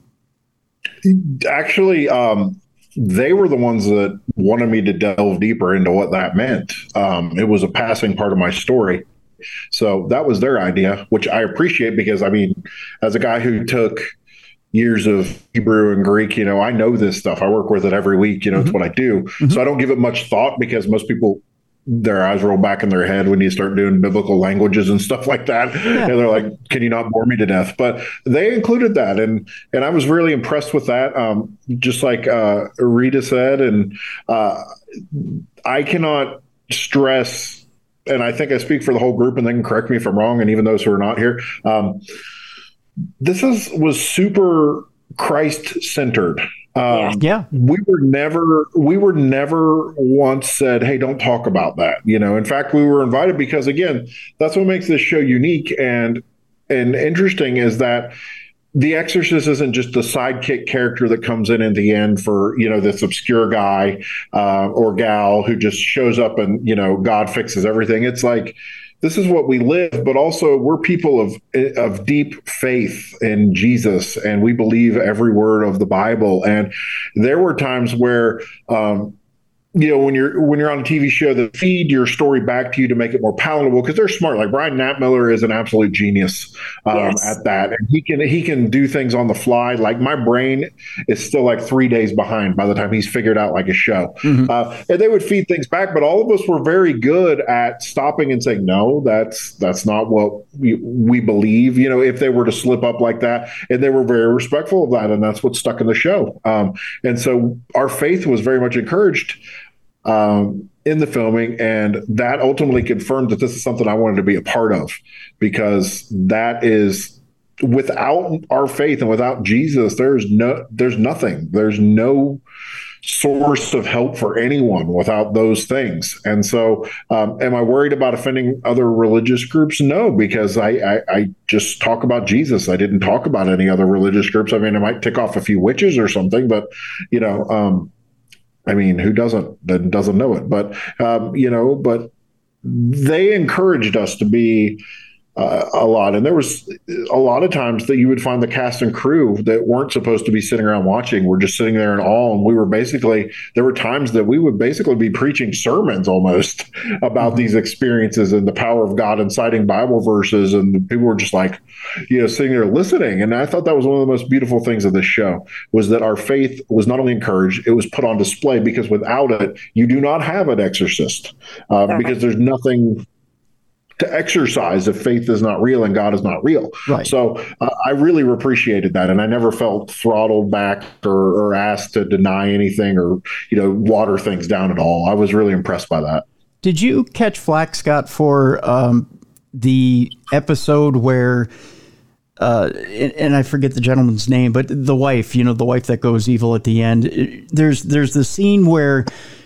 Actually, um, they were the ones that wanted me to delve deeper into what that meant. Um, it was a passing part of my story. So that was their idea, which I appreciate, because I mean, as a guy who took years of Hebrew and Greek, you know, I know this stuff. I work with it every week. You know, mm-hmm. it's what I do. Mm-hmm. So I don't give it much thought, because most people, their eyes roll back in their head when you start doing biblical languages and stuff like that. Yeah. And they're like, can you not bore me to death? But they included that. And, and I was really impressed with that. Um, just like uh, Rita said, and uh, I cannot stress, and I think I speak for the whole group, and they can correct me if I'm wrong, and even those who are not here, um, This is was super Christ-centered. Um, yeah. yeah, we were never we were never once said, "Hey, don't talk about that." You know, in fact, we were invited, because again, that's what makes this show unique and and interesting, is that The Exorcist isn't just the sidekick character that comes in at the end for, you know, this obscure guy uh, or gal who just shows up and, you know, God fixes everything. It's like, this is what we live, but also we're people of of deep faith in Jesus, and we believe every word of the Bible. And there were times where, um, you know, when you're when you're on a T V show, they feed your story back to you to make it more palatable because they're smart. Like Brian Nachtmiller is an absolute genius um, yes. at that, and he can he can do things on the fly. Like my brain is still like three days behind by the time he's figured out like a show. Mm-hmm. Uh, and they would feed things back, but all of us were very good at stopping and saying, "No, that's that's not what we, we believe." You know, if they were to slip up like that, and they were very respectful of that, and that's what stuck in the show. Um, and so our faith was very much encouraged um in the filming, and that ultimately confirmed that this is something I wanted to be a part of, because that is, without our faith and without Jesus, there's no there's nothing there's no source of help for anyone without those things. And so um am I worried about offending other religious groups? No, because I, I I just talk about Jesus. I didn't talk about any other religious groups. I mean, I might tick off a few witches or something, but you know um I mean, who doesn't that doesn't know it? But um, you know, but they encouraged us to be uh, a lot, and there was a lot of times that you would find the cast and crew that weren't supposed to be sitting around watching. We're just sitting there in awe, and we were basically there were times that we would basically be preaching sermons almost about mm-hmm. these experiences and the power of God and citing Bible verses, and people were just like, you know, sitting there listening. And I thought that was one of the most beautiful things of this show, was that our faith was not only encouraged, it was put on display, because without it, you do not have an exorcist uh, okay. because there's nothing to exercise if faith is not real and God is not real. Right. So uh, I really appreciated that. And I never felt throttled back or, or asked to deny anything or, you know, water things down at all. I was really impressed by that. Did you catch flack, Scott, for um, the episode where Uh, and, and I forget the gentleman's name, but the wife, you know, the wife that goes evil at the end, it, there's, there's the scene where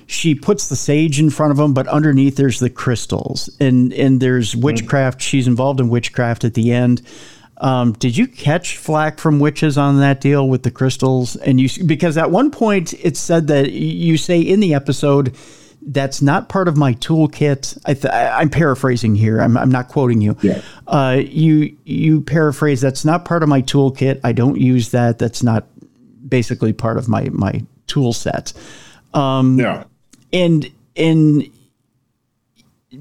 she puts the sage in front of him, but underneath there's the crystals, and, and there's witchcraft. She's involved in witchcraft at the end. Um, did you catch flack from witches on that deal with the crystals? And you, because at one point it said that you say in the episode, that's not part of my toolkit. I th- I'm paraphrasing here. I'm, I'm not quoting you. Yeah. Uh, you you paraphrase, that's not part of my toolkit. I don't use that. That's not basically part of my my tool set. Um, yeah. And, and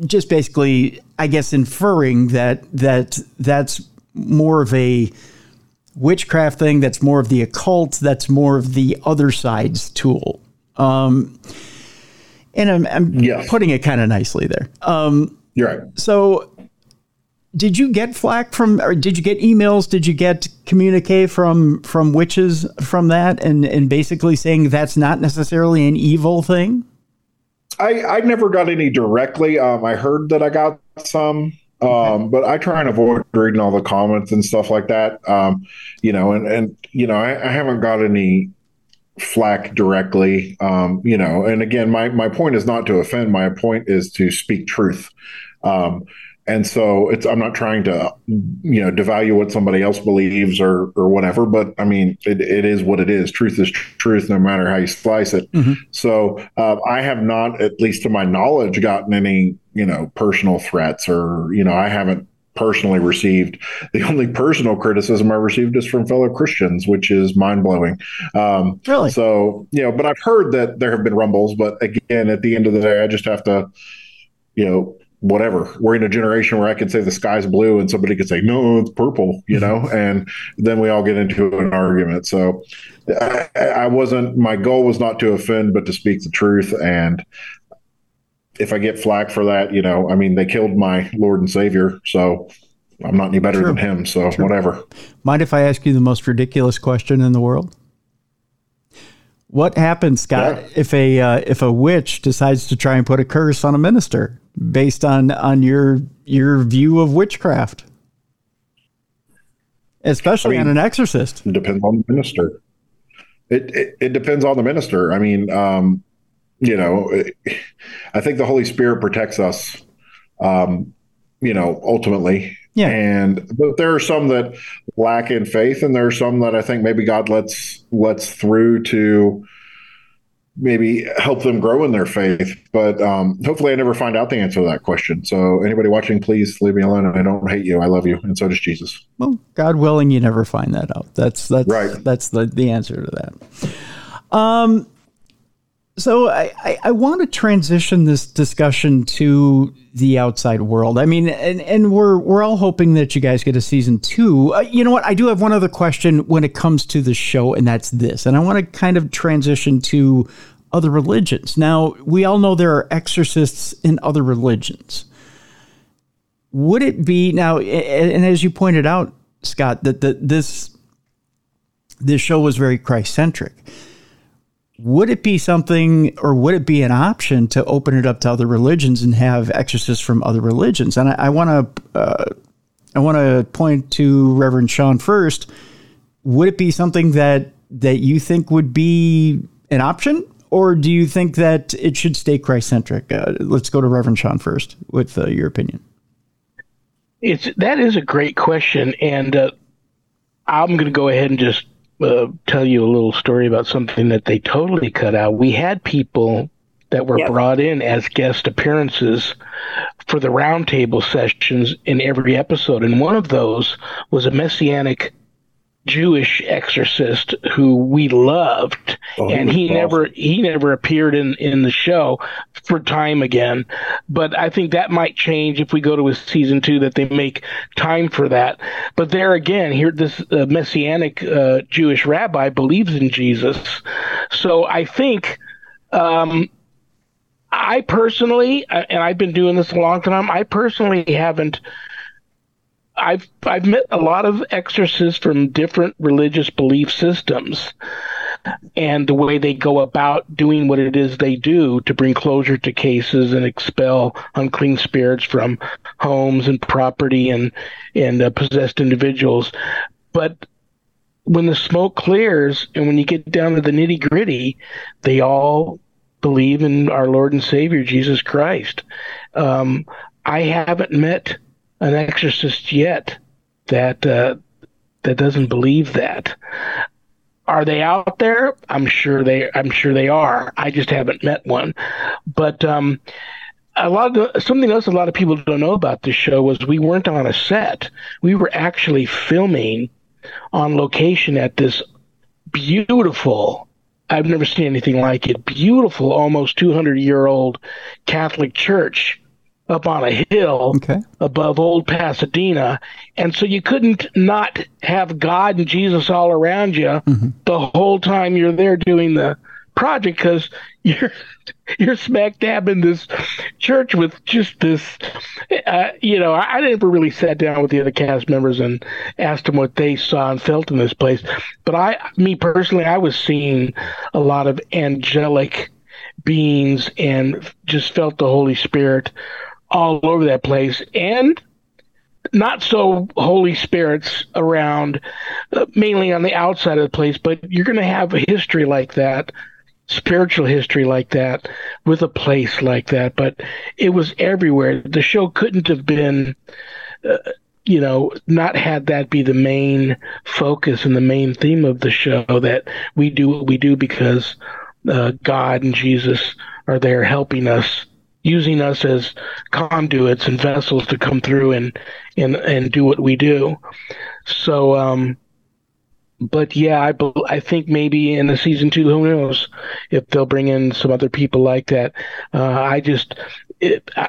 just basically, I guess, inferring that that that's more of a witchcraft thing. That's more of the occult. That's more of the other side's tool. Um And I'm, I'm yes. putting it kind of nicely there. Um, You're right. So did you get flack from, or did you get emails? Did you get communique from, from witches from that? And, and basically saying that's not necessarily an evil thing? I, I never got any directly. Um, I heard that I got some. Um, okay. But I try and avoid reading all the comments and stuff like that. Um, you know, and, and you know, I, I haven't got any flack directly, um, you know, and again, my, my point is not to offend. My point is to speak truth. Um, and so it's, I'm not trying to, you know, devalue what somebody else believes or, or whatever, but I mean, it, it is what it is. Truth is tr- truth, no matter how you slice it. Mm-hmm. So uh, I have not, at least to my knowledge, gotten any, you know, personal threats or, you know, I haven't personally received. The only personal criticism I received is from fellow Christians, which is mind-blowing. Um, really? So, you know, but I've heard that there have been rumbles, but again, at the end of the day, I just have to, you know, whatever. We're in a generation where I can say the sky's blue and somebody could say, no, it's purple, you know, and then we all get into an argument. So I, I wasn't, my goal was not to offend, but to speak the truth. And if I get flack for that, you know, I mean, they killed my Lord and Savior, so I'm not any better True. than him. So True. whatever. Mind if I ask you the most ridiculous question in the world? What happens, Scott, yeah. if a uh, if a witch decides to try and put a curse on a minister based on on your your view of witchcraft, especially I mean, on an exorcist? It depends on the minister. It it, it depends on the minister. I mean. Um, You know, I think the Holy Spirit protects us, um, you know, ultimately. Yeah. And but there are some that lack in faith, and there are some that I think maybe God lets lets through to maybe help them grow in their faith. But um, hopefully I never find out the answer to that question. So anybody watching, please leave me alone. I don't hate you. I love you. And so does Jesus. Well, God willing, you never find that out. That's that's right. That's the, the answer to that. Um, so I, I, I want to transition this discussion to the outside world. I mean, and, and we're, we're all hoping that you guys get a season two. Uh, you know what? I do have one other question when it comes to the show, and that's this. And I want to kind of transition to other religions. Now, we all know there are exorcists in other religions. Would it be now, and as you pointed out, Scott, that the, this, this show was very Christ-centric. Would it be something, or would it be an option to open it up to other religions and have exorcists from other religions? And I want to, I want to uh, point to Reverend Sean first. Would it be something that that you think would be an option, or do you think that it should stay Christ-centric? Uh, let's go to Reverend Sean first with uh, your opinion. It's that is a great question, and uh, I'm going to go ahead and just. Uh, tell you a little story about something that they totally cut out. We had people that were yep. brought in as guest appearances for the roundtable sessions in every episode, and one of those was a Messianic Jewish exorcist who we loved, oh, and he awesome. never he never appeared in, in the show for time again. But I think that might change if we go to a season two, that they make time for that. But there again, here this uh, Messianic uh, Jewish rabbi believes in Jesus, so I think um, I personally, and I've been doing this a long time, I personally haven't. I've I've met a lot of exorcists from different religious belief systems, and the way they go about doing what it is they do to bring closure to cases and expel unclean spirits from homes and property and and uh, possessed individuals. But when the smoke clears and when you get down to the nitty gritty, they all believe in our Lord and Savior Jesus Christ. Um, I haven't met an exorcist yet that uh, that doesn't believe that. Are they out there? I'm sure they. I'm sure they are. I just haven't met one. But um, a lot of the, something else a lot of people don't know about this show was we weren't on a set. We were actually filming on location at this beautiful. I've never seen anything like it. Beautiful, almost two hundred year old Catholic church up on a hill okay. above old Pasadena. And so you couldn't not have God and Jesus all around you mm-hmm. the whole time you're there doing the project, because you're, you're smack dab in this church with just this, uh, you know, I, I never really sat down with the other cast members and asked them what they saw and felt in this place. But I, me personally, I was seeing a lot of angelic beings and just felt the Holy Spirit all over that place, and not so Holy Spirits around, uh, mainly on the outside of the place. But you're going to have a history like that, spiritual history like that, with a place like that. But it was everywhere. The show couldn't have been, uh, you know, not had that be the main focus and the main theme of the show, that we do what we do because uh, God and Jesus are there helping us, using us as conduits and vessels to come through and, and, and do what we do. So, um, but yeah, I, I think maybe in the season two, who knows if they'll bring in some other people like that. Uh, I just, it, I,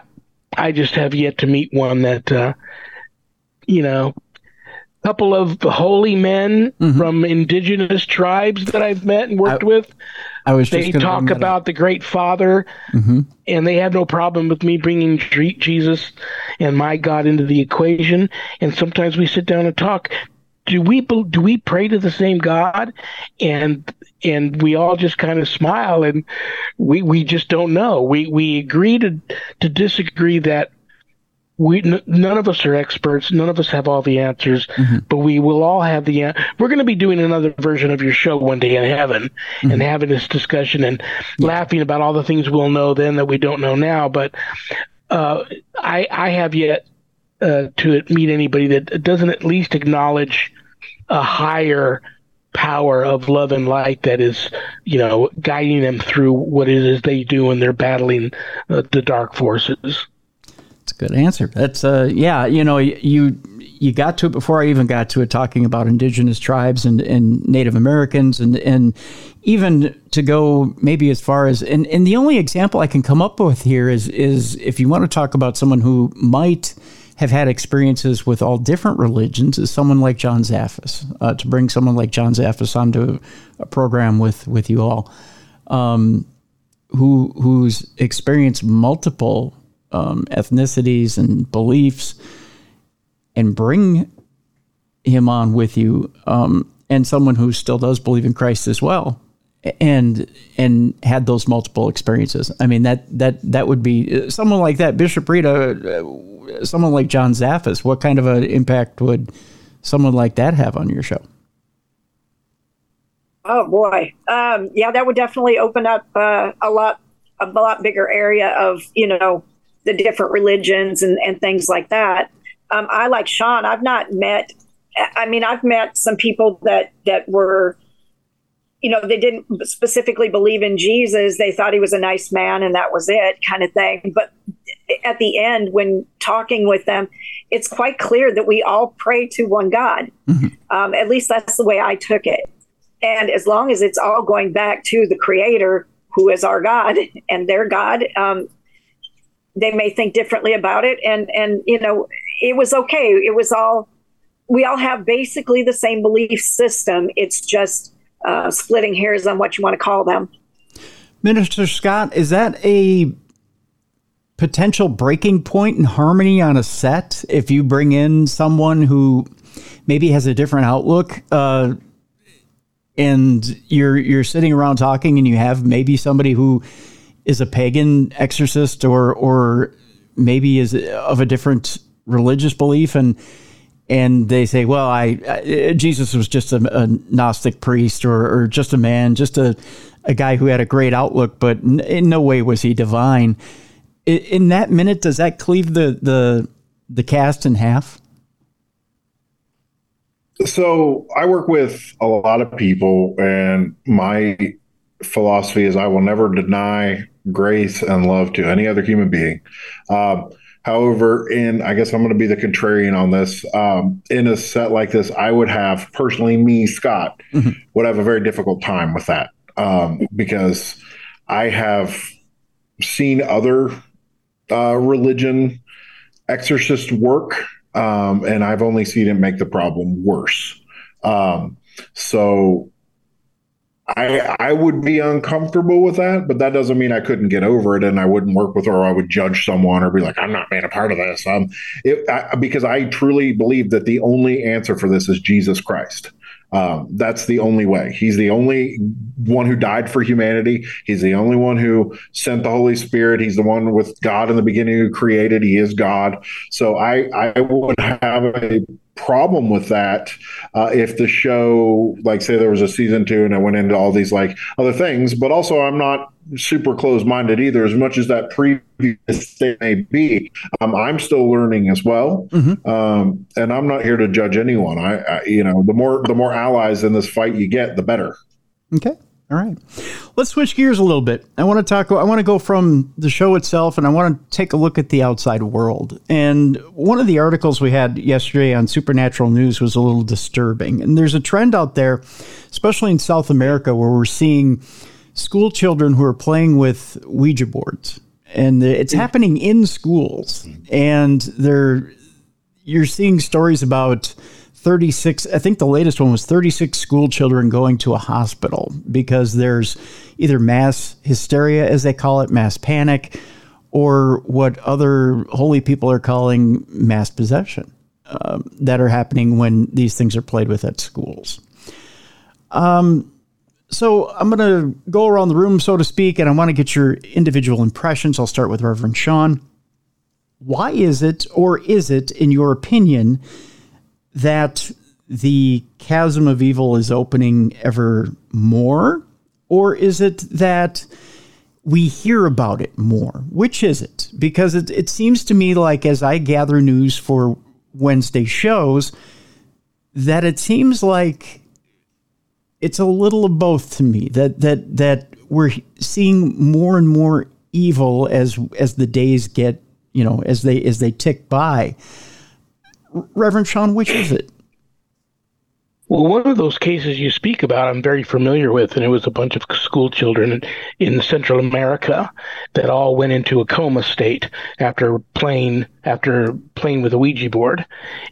I just have yet to meet one that, uh, you know, couple of holy men mm-hmm. from indigenous tribes that I've met and worked I, with. I was they just talk about the Great Father, mm-hmm. and they have no problem with me bringing Jesus and my God into the equation. And sometimes we sit down and talk. Do we do we pray to the same God? And and we all just kind of smile, and we we just don't know. We we agree to to disagree that. We n- none of us are experts. None of us have all the answers, mm-hmm. but we will all have the answer. We're going to be doing another version of your show one day in heaven, mm-hmm. and having this discussion and yeah. laughing about all the things we'll know then that we don't know now. But uh, I, I have yet uh, to meet anybody that doesn't at least acknowledge a higher power of love and light that is, you know, guiding them through what it is they do when they're battling uh, the dark forces. That's a good answer. That's uh, yeah, you know, you you got to it before I even got to it, talking about indigenous tribes and, and Native Americans, and and even to go maybe as far as, and, and the only example I can come up with here is is if you want to talk about someone who might have had experiences with all different religions, is someone like John Zaffis, uh, to bring someone like John Zaffis onto a program with, with you all, um, who who's experienced multiple um, ethnicities and beliefs, and bring him on with you, um, and someone who still does believe in Christ as well, and and had those multiple experiences. I mean, that that that would be someone like that, Bishop Rita, uh, someone like John Zaffis. What kind of an impact would someone like that have on your show? Oh boy, um, yeah, that would definitely open up uh, a lot, a lot bigger area of, you know, the different religions and, and things like that. Um, I, like Sean, I've not met. I mean, I've met some people that that were, you know, they didn't specifically believe in Jesus. They thought he was a nice man and that was it, kind of thing. But at the end, when talking with them, it's quite clear that we all pray to one God. Mm-hmm. Um, at least that's the way I took it. And as long as it's all going back to the Creator, who is our God and their God, um, they may think differently about it. And, and, you know, it was okay. It was all, we all have basically the same belief system. It's just uh, splitting hairs on what you want to call them. Minister Scott, is that a potential breaking point in harmony on a set? If you bring in someone who maybe has a different outlook, uh, and you're, you're sitting around talking and you have maybe somebody who is a pagan exorcist, or or maybe is of a different religious belief, and and they say, well, I, I Jesus was just a, a Gnostic priest, or or just a man, just a, a guy who had a great outlook, but n- in no way was he divine. In, in that minute, does that cleave the the the cast in half? So I work with a lot of people, and my philosophy is I will never deny grace and love to any other human being. Um, however, in, I guess I'm going to be the contrarian on this. Um, in a set like this, I would have, personally, me, Scott, mm-hmm. would have a very difficult time with that, um, because I have seen other uh, religion exorcist work, um, and I've only seen it make the problem worse. Um, so I, I would be uncomfortable with that, but that doesn't mean I couldn't get over it, and I wouldn't work with her, or I would judge someone, or be like, I'm not being a part of this. Um, it, I, because I truly believe that the only answer for this is Jesus Christ. Um, that's the only way. He's the only one who died for humanity. He's the only one who sent the Holy Spirit. He's the one with God in the beginning who created. He is God. So I, I would have a problem with that uh, if the show, like, say there was a season two and I went into all these like other things, but also I'm not super closed-minded either, as much as that previous thing may be. Um, I'm still learning as well, mm-hmm. um, and I'm not here to judge anyone. I, I, you know, the more the more allies in this fight you get, the better. Okay, all right. Let's switch gears a little bit. I want to talk. I want to go from the show itself, and I want to take a look at the outside world. And one of the articles we had yesterday on Supernatural News was a little disturbing. And there's a trend out there, especially in South America, where we're seeing school children who are playing with Ouija boards, and it's happening in schools, and they're, you're seeing stories about thirty-six. I think the latest one was thirty-six school children going to a hospital because there's either mass hysteria, as they call it, mass panic, or what other holy people are calling mass possession, um, that are happening when these things are played with at schools. Um, So I'm going to go around the room, so to speak, and I want to get your individual impressions. I'll start with Reverend Sean. Why is it, or is it, in your opinion, that the chasm of evil is opening ever more? Or is it that we hear about it more. Which is it? Because it, it seems to me like, as I gather news for Wednesday shows, that it seems like it's a little of both to me, that that that we're seeing more and more evil as as the days get, you know, as they as they tick by. Reverend Sean, which is it? Well, one of those cases you speak about, I'm very familiar with, and it was a bunch of school children in Central America that all went into a coma state after playing after playing with a Ouija board,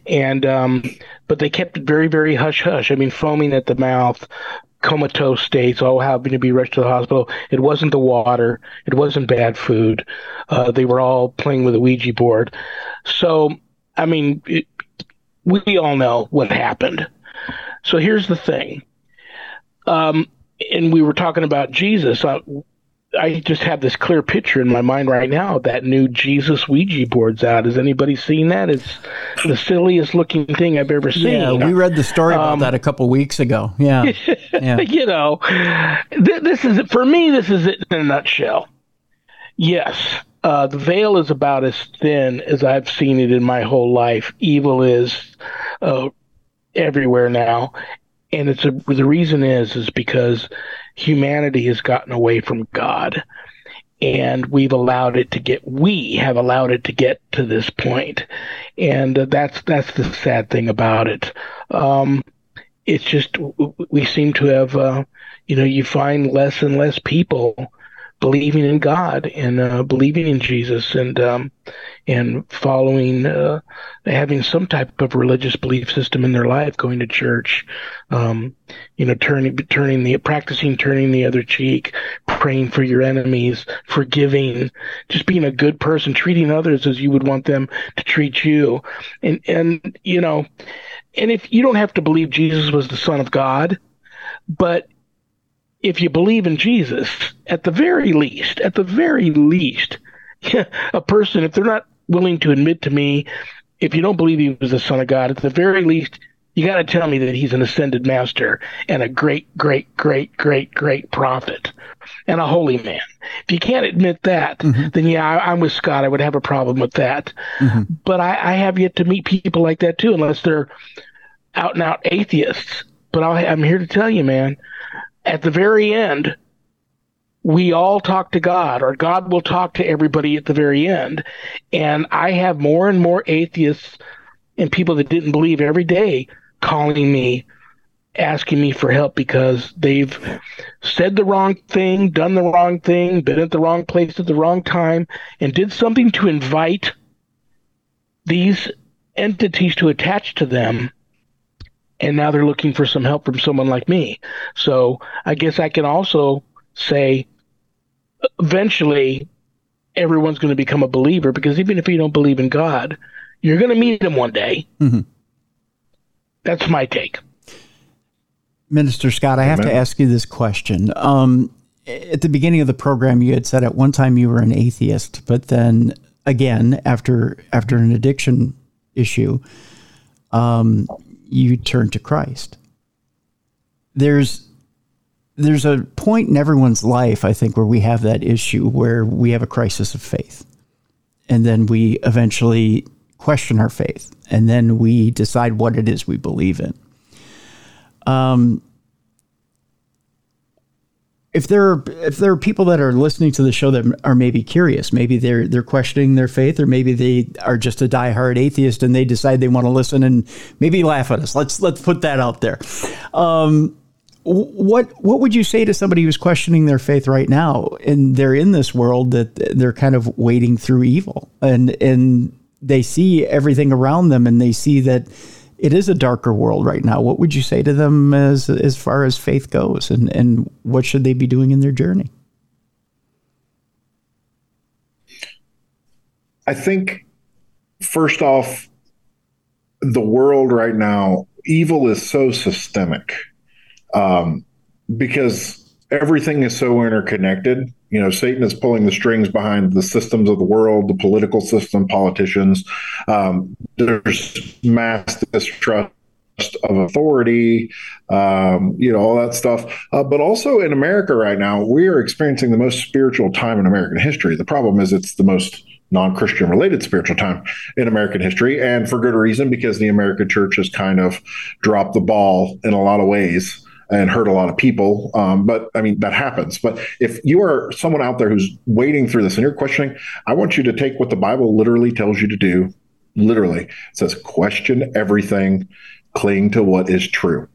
and um, but they kept it very, very hush hush. I mean, foaming at the mouth, comatose states, all having to be rushed to the hospital. It wasn't the water, it wasn't bad food. Uh, they were all playing with a Ouija board. So, I mean, it, we all know what happened. So here's the thing, um, and we were talking about Jesus. I, I just have this clear picture in my mind right now of that new Jesus Ouija board's out. Has anybody seen that? It's the silliest looking thing I've ever seen. Yeah, we read the story about um, that a couple weeks ago. Yeah, yeah. You know, th- this is it. For me, this is it in a nutshell. Yes, uh, the veil is about as thin as I've seen it in my whole life. Evil is Uh, everywhere now, and it's a, the reason is is because humanity has gotten away from God, and we've allowed it to get we have allowed it to get to this point, and uh, that's that's the sad thing about it. Um it's just we seem to have uh you know you find less and less people believing in God and uh, believing in Jesus and um, and following, uh, having some type of religious belief system in their life, going to church, um, you know, turning, turning the practicing, turning the other cheek, praying for your enemies, forgiving, just being a good person, treating others as you would want them to treat you, and and you know, and if you don't have to believe Jesus was the Son of God, but if you believe in Jesus, at the very least, at the very least, a person, if they're not willing to admit to me, if you don't believe he was the Son of God, at the very least, you got to tell me that he's an ascended master and a great, great, great, great, great prophet and a holy man. If you can't admit that, mm-hmm. then yeah, I, I'm with Scott. I would have a problem with that. Mm-hmm. But I, I have yet to meet people like that too, unless they're out and out atheists. But I'll, I'm here to tell you, man, at the very end, we all talk to God, or God will talk to everybody at the very end. And I have more and more atheists and people that didn't believe every day calling me, asking me for help because they've said the wrong thing, done the wrong thing, been at the wrong place at the wrong time, and did something to invite these entities to attach to them. And now they're looking for some help from someone like me. So I guess I can also say eventually everyone's going to become a believer, because even if you don't believe in God, you're going to meet him one day. Mm-hmm. That's my take. Minister Scott, I have Amen. to ask you this question. Um, at the beginning of the program, you had said at one time you were an atheist, but then again, after after an addiction issue, um, you turn to Christ. There's there's a point in everyone's life, I think, where we have that issue where we have a crisis of faith. And then we eventually question our faith. And then we decide what it is we believe in. Um, if there are, if there are people that are listening to the show that are maybe curious, maybe they're they're questioning their faith, or maybe they are just a diehard atheist and they decide they want to listen and maybe laugh at us. Let's let's put that out there. Um, what what would you say to somebody who's questioning their faith right now, and they're in this world that they're kind of wading through evil, and and they see everything around them, and they see that it is a darker world right now? What would you say to them as as far as faith goes, and, and what should they be doing in their journey? I think, first off, the world right now, evil is so systemic, um, because everything is so interconnected. You know, Satan is pulling the strings behind the systems of the world, the political system, politicians. Um, there's mass distrust of authority, um, you know, all that stuff. Uh, but also in America right now, we are experiencing the most spiritual time in American history. The problem is it's the most non-Christian related spiritual time in American history, and for good reason, because the American church has kind of dropped the ball in a lot of ways and hurt a lot of people. Um, but I mean, that happens. But if you are someone out there who's wading through this and you're questioning, I want you to take what the Bible literally tells you to do. Literally, it says, question everything, cling to what is true.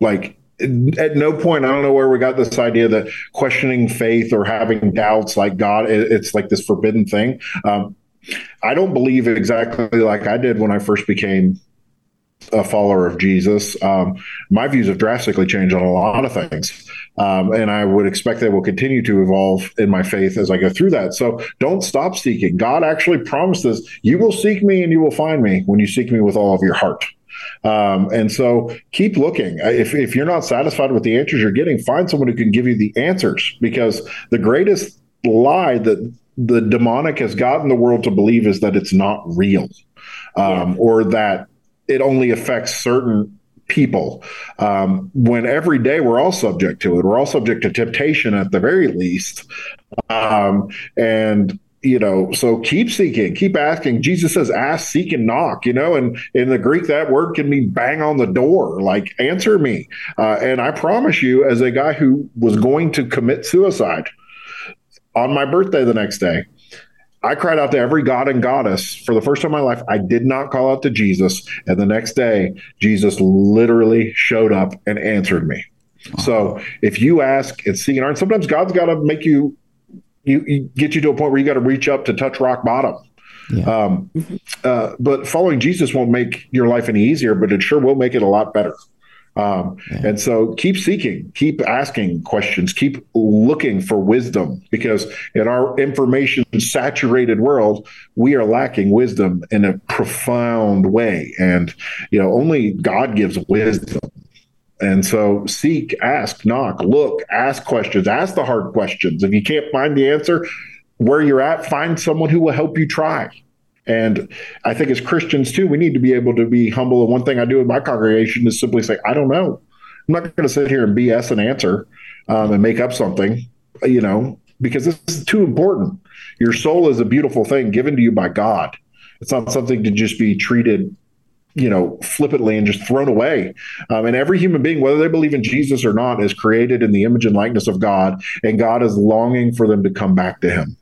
Like, at no point, I don't know where we got this idea that questioning faith or having doubts like God, it's like this forbidden thing. Um, I don't believe exactly like I did when I first became a follower of Jesus. Um, my views have drastically changed on a lot of things. Um, and I would expect they will continue to evolve in my faith as I go through that. So don't stop seeking. God actually promises, you will seek me and you will find me when you seek me with all of your heart. Um, and so keep looking. If, if you're not satisfied with the answers you're getting, find someone who can give you the answers, because the greatest lie that the demonic has gotten the world to believe is that it's not real, um, yeah. or that it only affects certain people, um, when every day we're all subject to it. We're all subject to temptation at the very least. Um, and, you know, so keep seeking, keep asking. Jesus says, ask, seek, and knock, you know, and in the Greek, that word can mean bang on the door, like answer me. Uh, and I promise you, as a guy who was going to commit suicide on my birthday the next day, I cried out to every god and goddess. For the first time in my life, I did not call out to Jesus. And the next day, Jesus literally showed up and answered me. Wow. So if you ask and seek and earn, sometimes God's got to make you, you, you get you to a point where you got to reach up to touch rock bottom. Yeah. Um, uh, but following Jesus won't make your life any easier, but it sure will make it a lot better. Um, yeah. And so keep seeking, keep asking questions, keep looking for wisdom, because in our information saturated world, we are lacking wisdom in a profound way. And, you know, only God gives wisdom. And so seek, ask, knock, look, ask questions, ask the hard questions. If you can't find the answer where you're at, find someone who will help you try. And I think as Christians, too, we need to be able to be humble. And one thing I do in my congregation is simply say, I don't know. I'm not going to sit here and B S an answer um, and make up something, you know, because this is too important. Your soul is a beautiful thing given to you by God. It's not something to just be treated, you know, flippantly and just thrown away. Um, and every human being, whether they believe in Jesus or not, is created in the image and likeness of God. And God is longing for them to come back to him.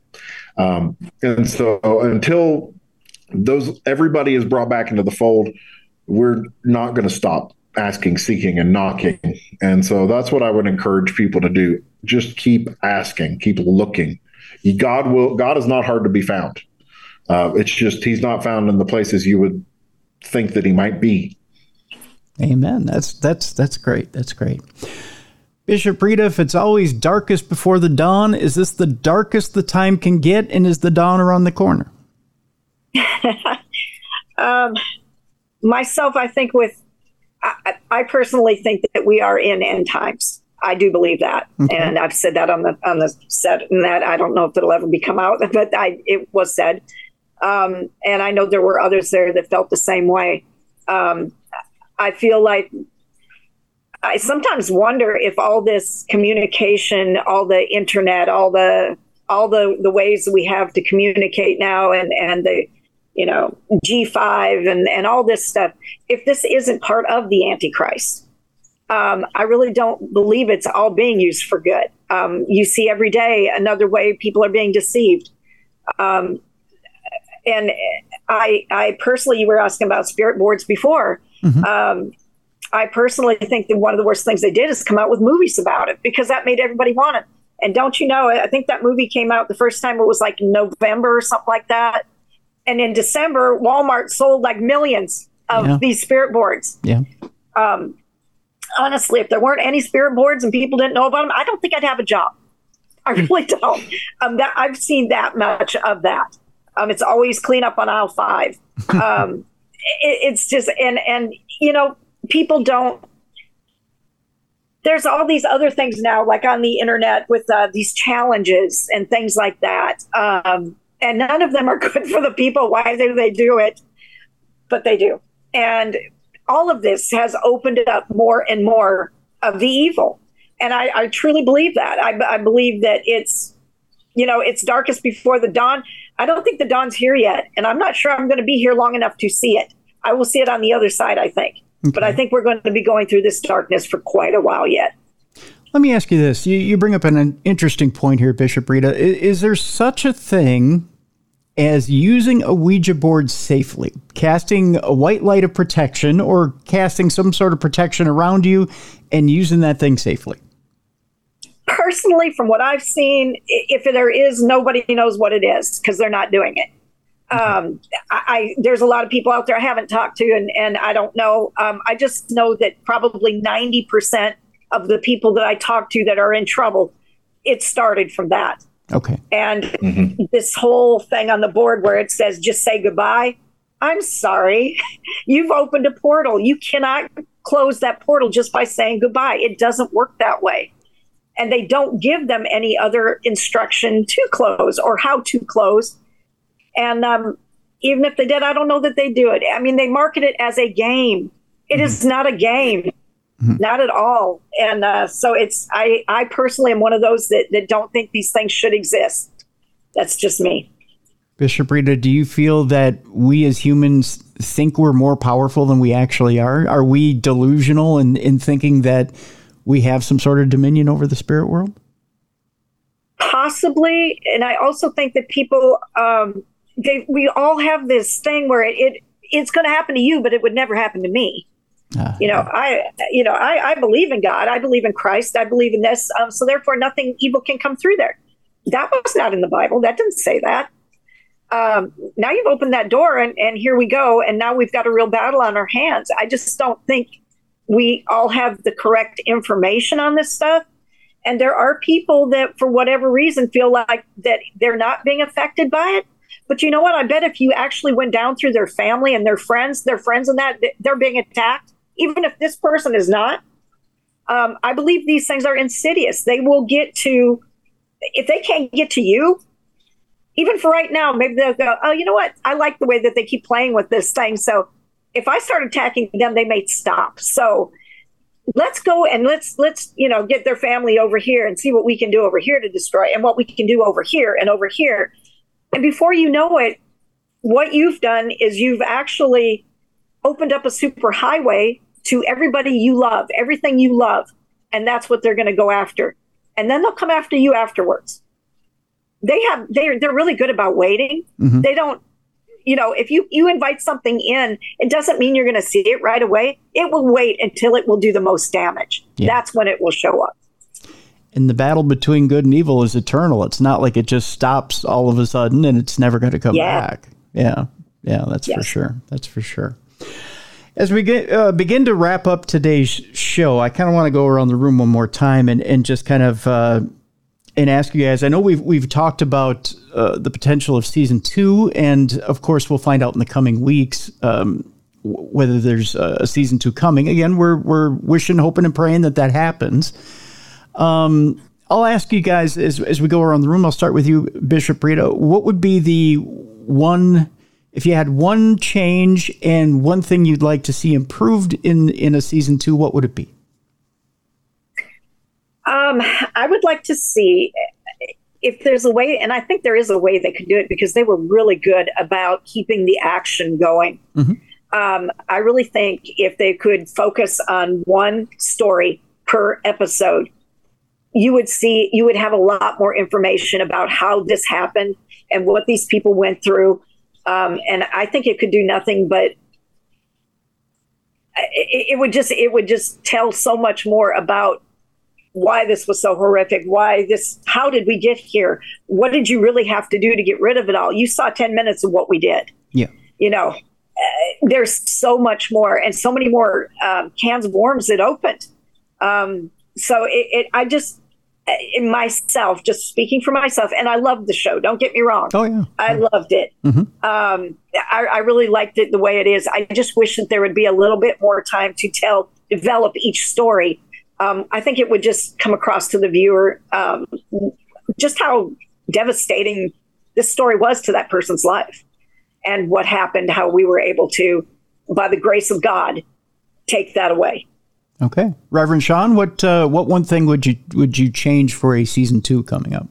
Um, and so until... Those everybody is brought back into the fold, we're not going to stop asking, seeking, and knocking. And so that's what I would encourage people to do. Just keep asking, keep looking. God will. God is not hard to be found. Uh, it's just he's not found in the places you would think that he might be. Amen. That's that's that's great. That's great. Bishop Rita, if it's always darkest before the dawn, is this the darkest the time can get, and is the dawn around the corner? um, myself, I think with, I, I personally think that we are in end times. I do believe that. Okay. And I've said that on the, on the set, and that I don't know if it'll ever be come out, but I, it was said. Um, and I know there were others there that felt the same way. Um, I feel like I sometimes wonder if all this communication, all the internet, all the, all the, the ways we have to communicate now and, and the, you know, G five and, and all this stuff, if this isn't part of the Antichrist, um, I really don't believe it's all being used for good. Um, you see every day another way people are being deceived. Um, and I I personally, you were asking about spirit boards before. Mm-hmm. Um, I personally think that one of the worst things they did is come out with movies about it, because that made everybody want it. And don't you know, I think that movie came out the first time, it was like November or something like that. And in December, Walmart sold like millions of yeah. these spirit boards. Yeah. Um, honestly, if there weren't any spirit boards and people didn't know about them, I don't think I'd have a job. I really don't. Um, that, I've seen that much of that. Um, it's always clean up on aisle five. Um, it, it's just, and, and, you know, people don't, there's all these other things now, like on the internet with uh, these challenges and things like that. Um, And none of them are good for the people. Why do they do it? But they do. And all of this has opened it up more and more of the evil. And I, I truly believe that. I, I believe that it's, you know, it's darkest before the dawn. I don't think the dawn's here yet. And I'm not sure I'm going to be here long enough to see it. I will see it on the other side, I think. Okay. But I think we're going to be going through this darkness for quite a while yet. Let me ask you this. You, you bring up an, an interesting point here, Bishop Rita. Is, is there such a thing as using a Ouija board safely, casting a white light of protection or casting some sort of protection around you and using that thing safely? Personally, from what I've seen, if there is, nobody knows what it is because they're not doing it. Um, I, I there's a lot of people out there I haven't talked to, and, and I don't know. Um, I just know that probably ninety percent of the people that I talk to that are in trouble, it started from that. Okay. And mm-hmm. this whole thing on the board where it says, just say goodbye. I'm sorry. You've opened a portal. You cannot close that portal just by saying goodbye. It doesn't work that way. And they don't give them any other instruction to close or how to close. And um, even if they did, I don't know that they do it. I mean, they market it as a game. It mm-hmm. is not a game, mm-hmm. not at all. And uh, so it's, I, I personally am one of those that, that don't think these things should exist. That's just me. Bishop Rita, do you feel that we as humans think we're more powerful than we actually are? Are we delusional in, in thinking that we have some sort of dominion over the spirit world? Possibly. And I also think that people, um, they, we all have this thing where it, it it's going to happen to you, but it would never happen to me. Uh, you know, yeah. I, you know, I, I believe in God. I believe in Christ. I believe in this. Um, so therefore nothing evil can come through there. That was not in the Bible. That didn't say that. Um, now you've opened that door and, and here we go. And now we've got a real battle on our hands. I just don't think we all have the correct information on this stuff. And there are people that, for whatever reason, feel like that they're not being affected by it. But you know what? I bet if you actually went down through their family and their friends, their friends and that, they're being attacked, even if this person is not. Um, I believe these things are insidious. They will get to, if they can't get to you, even for right now, maybe they'll go, oh, you know what? I like the way that they keep playing with this thing. So if I start attacking them, they may stop. So let's go and let's, let's, you know, get their family over here and see what we can do over here to destroy and what we can do over here and over here. And before you know it, what you've done is you've actually opened up a super highway to everybody you love, everything you love. And that's what they're going to go after. And then they'll come after you afterwards. They have, they're, they're really good about waiting. Mm-hmm. They don't, You know, if you, you invite something in, it doesn't mean you're going to see it right away. It will wait until it will do the most damage. Yeah. That's when it will show up. And the battle between good and evil is eternal. It's not like it just stops all of a sudden and it's never going to come yeah. back. Yeah. Yeah, that's yes. for sure. That's for sure. As we get, uh, begin to wrap up today's show, I kind of want to go around the room one more time and, and just kind of uh, and ask you guys, I know we've we've talked about uh, the potential of season two, and of course we'll find out in the coming weeks um, w- whether there's a, a season two coming. Again, we're we're wishing, hoping, and praying that that happens. Um, I'll ask you guys as as we go around the room. I'll start with you, Bishop Rita. What would be the one, if you had one change and one thing you'd like to see improved in in a season two? What would it be? Um, I would like to see if there's a way, and I think there is a way they could do it because they were really good about keeping the action going. Mm-hmm. Um, I really think if they could focus on one story per episode, you would see, you would have a lot more information about how this happened and what these people went through. Um, and I think it could do nothing but it, it would just, it would just tell so much more about why this was so horrific, why this, how did we get here? What did you really have to do to get rid of it all? You saw ten minutes of what we did. Yeah. You know, uh, there's so much more and so many more um, cans of worms that opened. Um, so it, it, I just, in myself, just speaking for myself, and I loved the show. Don't get me wrong. Oh yeah. I loved it. Mm-hmm. Um, I, I really liked it the way it is. I just wish that there would be a little bit more time to tell, develop each story. Um, I think it would just come across to the viewer um, just how devastating this story was to that person's life and what happened, how we were able to, by the grace of God, take that away. Okay. Reverend Sean, what uh, what one thing would you would you change for a season two coming up?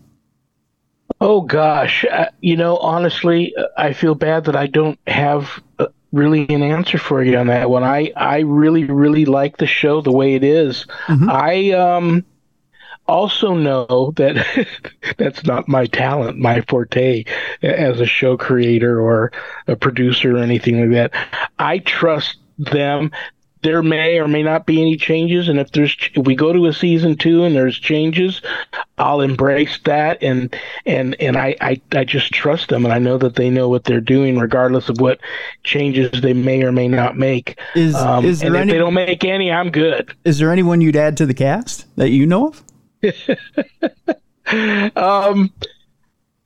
Oh, gosh. Uh, you know, honestly, I feel bad that I don't have uh, really an answer for you on that one. I, I really, really like the show the way it is. Mm-hmm. I um also know that that's not my talent, my forte as a show creator or a producer or anything like that. I trust them. There may or may not be any changes, and if there's if we go to a season two and there's changes, I'll embrace that, and and and I, I I just trust them, and I know that they know what they're doing, regardless of what changes they may or may not make. Is, um, is there and any, if they don't make any, I'm good. Is there anyone you'd add to the cast that you know of? um.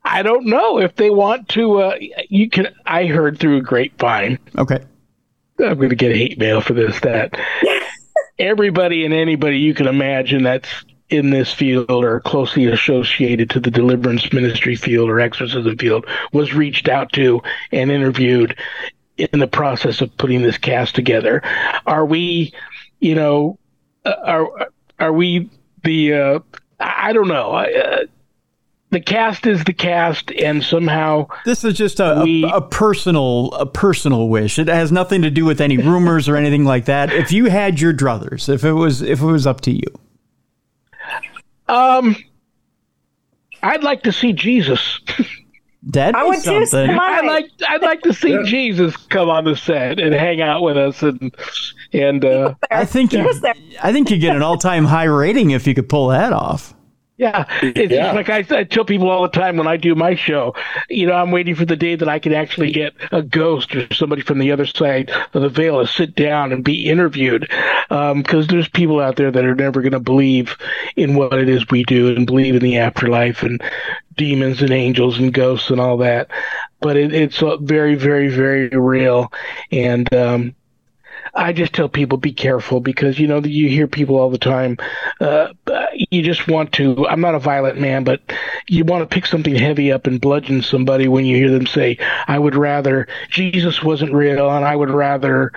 I don't know if they want to. Uh, you can. I heard through a grapevine. Okay. I'm going to get hate mail for this, that everybody and anybody you can imagine that's in this field or closely associated to the deliverance ministry field or exorcism field was reached out to and interviewed in the process of putting this cast together. Are we, you know, are are we the, uh, I don't know, uh, the cast is the cast, and somehow this is just a, we, a, a personal a personal wish. It has nothing to do with any rumors or anything like that. If you had your druthers, if it was if it was up to you, um, I'd like to see Jesus. That I would something. I'd like I'd like to see yeah. Jesus come on the set and hang out with us, and and uh, I think you, I think you get an all time high rating if you could pull that off. Yeah, it's yeah. Just like I, I tell people all the time when I do my show, you know, I'm waiting for the day that I can actually get a ghost or somebody from the other side of the veil to sit down and be interviewed, because um, there's people out there that are never going to believe in what it is we do and believe in the afterlife and demons and angels and ghosts and all that. But it, it's very, very, very real. And um, I just tell people, be careful, because, you know, you hear people all the time. Uh, you just want to, I'm not a violent man, but you want to pick something heavy up and bludgeon somebody when you hear them say, I would rather, Jesus wasn't real, and I would rather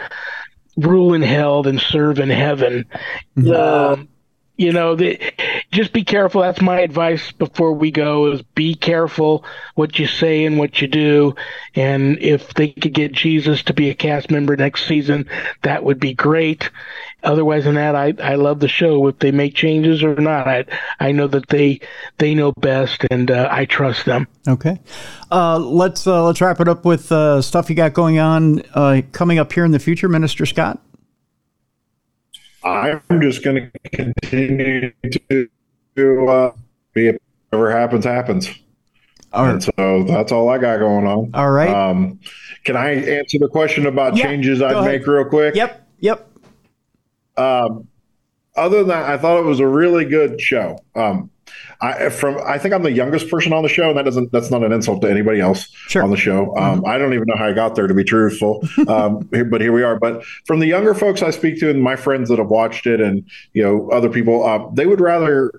rule in hell than serve in heaven. Yeah. Um, you know, the, just be careful. That's my advice before we go, is be careful what you say and what you do. And if they could get Jesus to be a cast member next season, that would be great. Otherwise than that, I, I love the show. If they make changes or not, I, I know that they they know best, and uh, I trust them. Okay. Uh, let's uh, let's wrap it up with uh, stuff you got going on uh, coming up here in the future, Minister Scott. I'm just going to continue to, to uh, be a, whatever happens, happens. All right. And so that's all I got going on. All right. Um, can I answer the question about yeah, changes I'd ahead. make real quick? Yep. Yep. Um, other than that, I thought it was a really good show. Um, I from I think I'm the youngest person on the show, and that doesn't that's not an insult to anybody else sure. on the show. Um, mm-hmm. I don't even know how I got there, to be truthful, um, but here we are. But from the younger folks I speak to and my friends that have watched it, and you know other people, uh, they would rather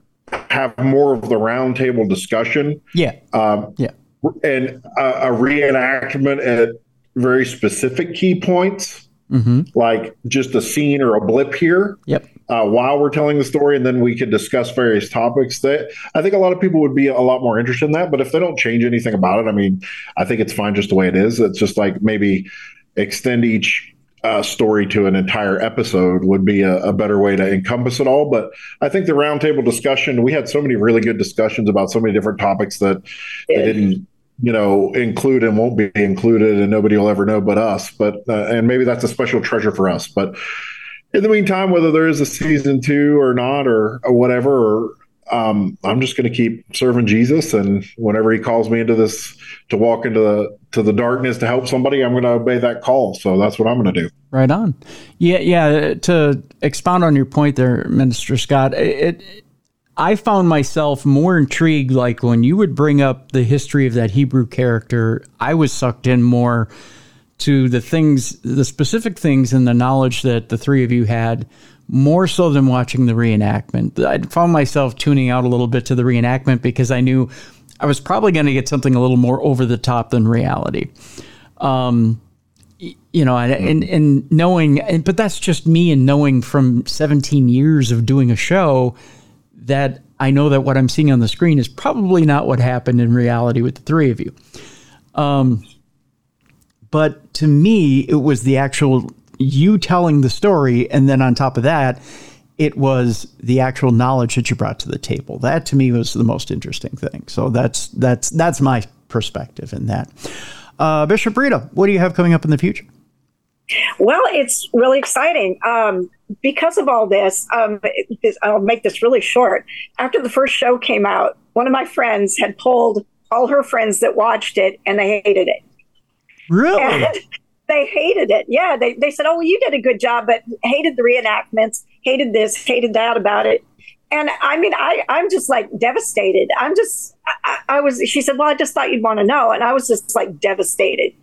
have more of the roundtable discussion, yeah, um, yeah, and a, a reenactment at very specific key points. Mm-hmm. Like just a scene or a blip here yep. uh, while we're telling the story, and then we could discuss various topics. That I think a lot of people would be a lot more interested in that, but if they don't change anything about it, I mean, I think it's fine just the way it is. It's just like maybe extend each uh, story to an entire episode would be a, a better way to encompass it all. But I think the roundtable discussion, we had so many really good discussions about so many different topics that yeah. they didn't you know, include and won't be included, and nobody will ever know but us. But uh, and maybe that's a special treasure for us. But in the meantime, whether there is a season two or not, or, or whatever, or, um, I'm just going to keep serving Jesus. And whenever he calls me into this, to walk into the to the darkness to help somebody, I'm going to obey that call. So that's what I'm going to do. Right on. Yeah, yeah. To expound on your point there, Minister Scott, it. it I found myself more intrigued, like when you would bring up the history of that Hebrew character, I was sucked in more to the things, the specific things and the knowledge that the three of you had, more so than watching the reenactment. I found myself tuning out a little bit to the reenactment because I knew I was probably going to get something a little more over the top than reality. Um, you know, and, and, and knowing, and, but that's just me, and knowing from seventeen years of doing a show that I know that what I'm seeing on the screen is probably not what happened in reality with the three of you. Um, but to me, it was the actual, you telling the story. And then on top of that, it was the actual knowledge that you brought to the table. That to me was the most interesting thing. So that's, that's, that's my perspective in that. Uh, Bishop Rita, what do you have coming up in the future? Well, it's really exciting. Um, because of all this, um, it, it, I'll make this really short. After the first show came out, one of my friends had polled all her friends that watched it, and they hated it. Really? And they hated it. Yeah. They, they said, oh, well, you did a good job, but hated the reenactments, hated this, hated that about it. And I mean, I, I'm just like devastated. I'm just, I, I was, she said, well, I just thought you'd want to know. And I was just like devastated.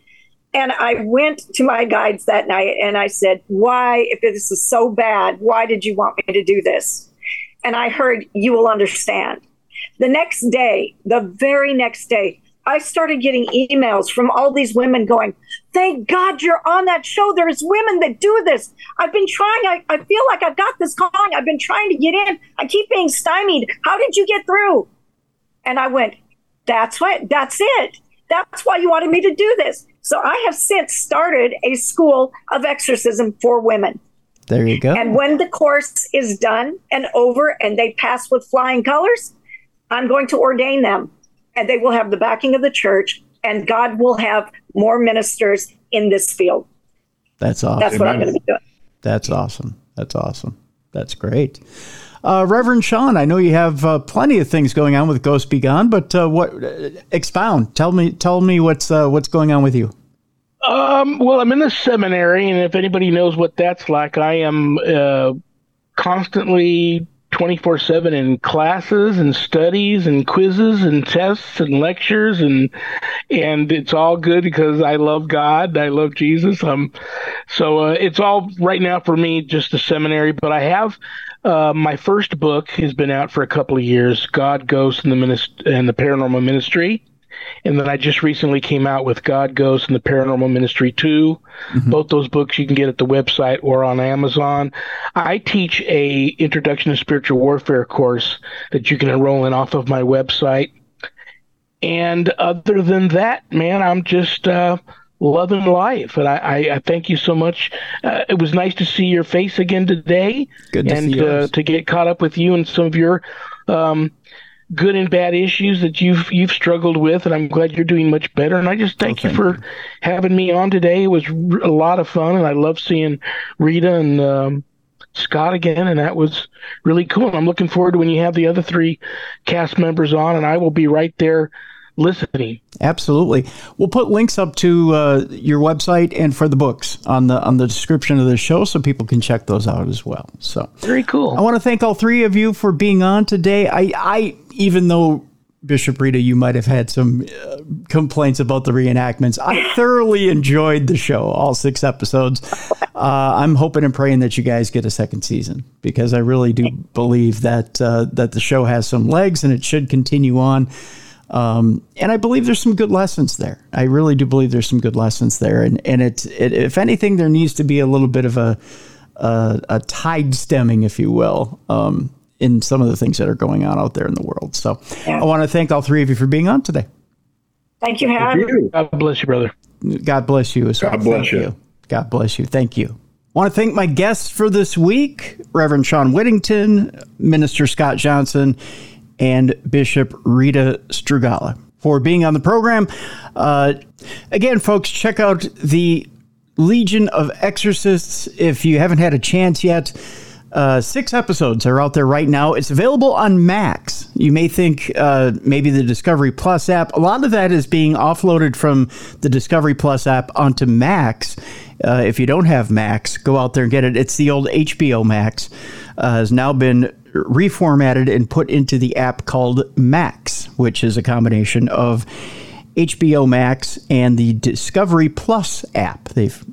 And I went to my guides that night and I said, why, if this is so bad, why did you want me to do this? And I heard, you will understand. The next day, the very next day, I started getting emails from all these women going, thank God you're on that show. There's women that do this. I've been trying. I, I feel like I've got this calling. I've been trying to get in. I keep being stymied. How did you get through? And I went, that's what, that's it. That's why you wanted me to do this. So I have since started a school of exorcism for women. There you go. And when the course is done and over and they pass with flying colors, I'm going to ordain them. And they will have the backing of the church, and God will have more ministers in this field. That's awesome. That's what Amen. I'm going to be doing. That's awesome. That's awesome. That's great. Uh, Reverend Sean, I know you have uh, plenty of things going on with Ghost-B-Gone, but uh, what? Uh, expound. Tell me. Tell me what's uh, what's going on with you. Um, well, I'm in the seminary, and if anybody knows what that's like, I am uh, constantly twenty-four seven in classes and studies and quizzes and tests and lectures, and and it's all good because I love God, I love Jesus. Um, so uh, it's all right now for me just the seminary, but I have uh, my first book has been out for a couple of years, God, Ghosts, and the Minist- and the Paranormal Ministry. And then I just recently came out with God, Ghost, and the Paranormal Ministry two. Mm-hmm. Both those books you can get at the website or on Amazon. I teach a Introduction to Spiritual Warfare course that you can enroll in off of my website. And other than that, man, I'm just uh, loving life. And I, I, I thank you so much. Uh, it was nice to see your face again today. Good to and, see you. And uh, to get caught up with you and some of your um good and bad issues that you've you've struggled with, and I'm glad you're doing much better. And I just thank, oh, thank you for you. having me on today. It was r- a lot of fun, and I love seeing Rita and um, Scott again, and that was really cool. And I'm looking forward to when you have the other three cast members on, and I will be right there listening. Absolutely. We'll put links up to uh, your website and for the books on the on the description of the show, so people can check those out as well. So very cool. I want to thank all three of you for being on today. I I. Even though, Bishop Rita, you might have had some uh, complaints about the reenactments, I thoroughly enjoyed the show, all six episodes. Uh, I'm hoping and praying that you guys get a second season, because I really do believe that uh, that the show has some legs and it should continue on. Um, and I believe there's some good lessons there. I really do believe there's some good lessons there. And, and it's, it, if anything, there needs to be a little bit of a, a, a tide stemming, if you will, um, in some of the things that are going on out there in the world. So yeah. I want to thank all three of you for being on today. Thank you, Howard. God bless you, brother. God bless you as well. God bless you. you. God bless you. Thank you. I want to thank my guests for this week, Reverend Sean Whittington, Minister Scott Johnson, and Bishop Rita Strugala, for being on the program. Uh, again, folks, check out the Legion of Exorcists if you haven't had a chance yet. Uh, six episodes are out there right now. It's available on Max. You may think uh, maybe the Discovery Plus app. A lot of that is being offloaded from the Discovery Plus app onto Max. Uh, if you don't have Max, go out there and get it. It's the old H B O Max. Uh, has now been reformatted and put into the app called Max, which is a combination of H B O Max and the Discovery Plus app. They've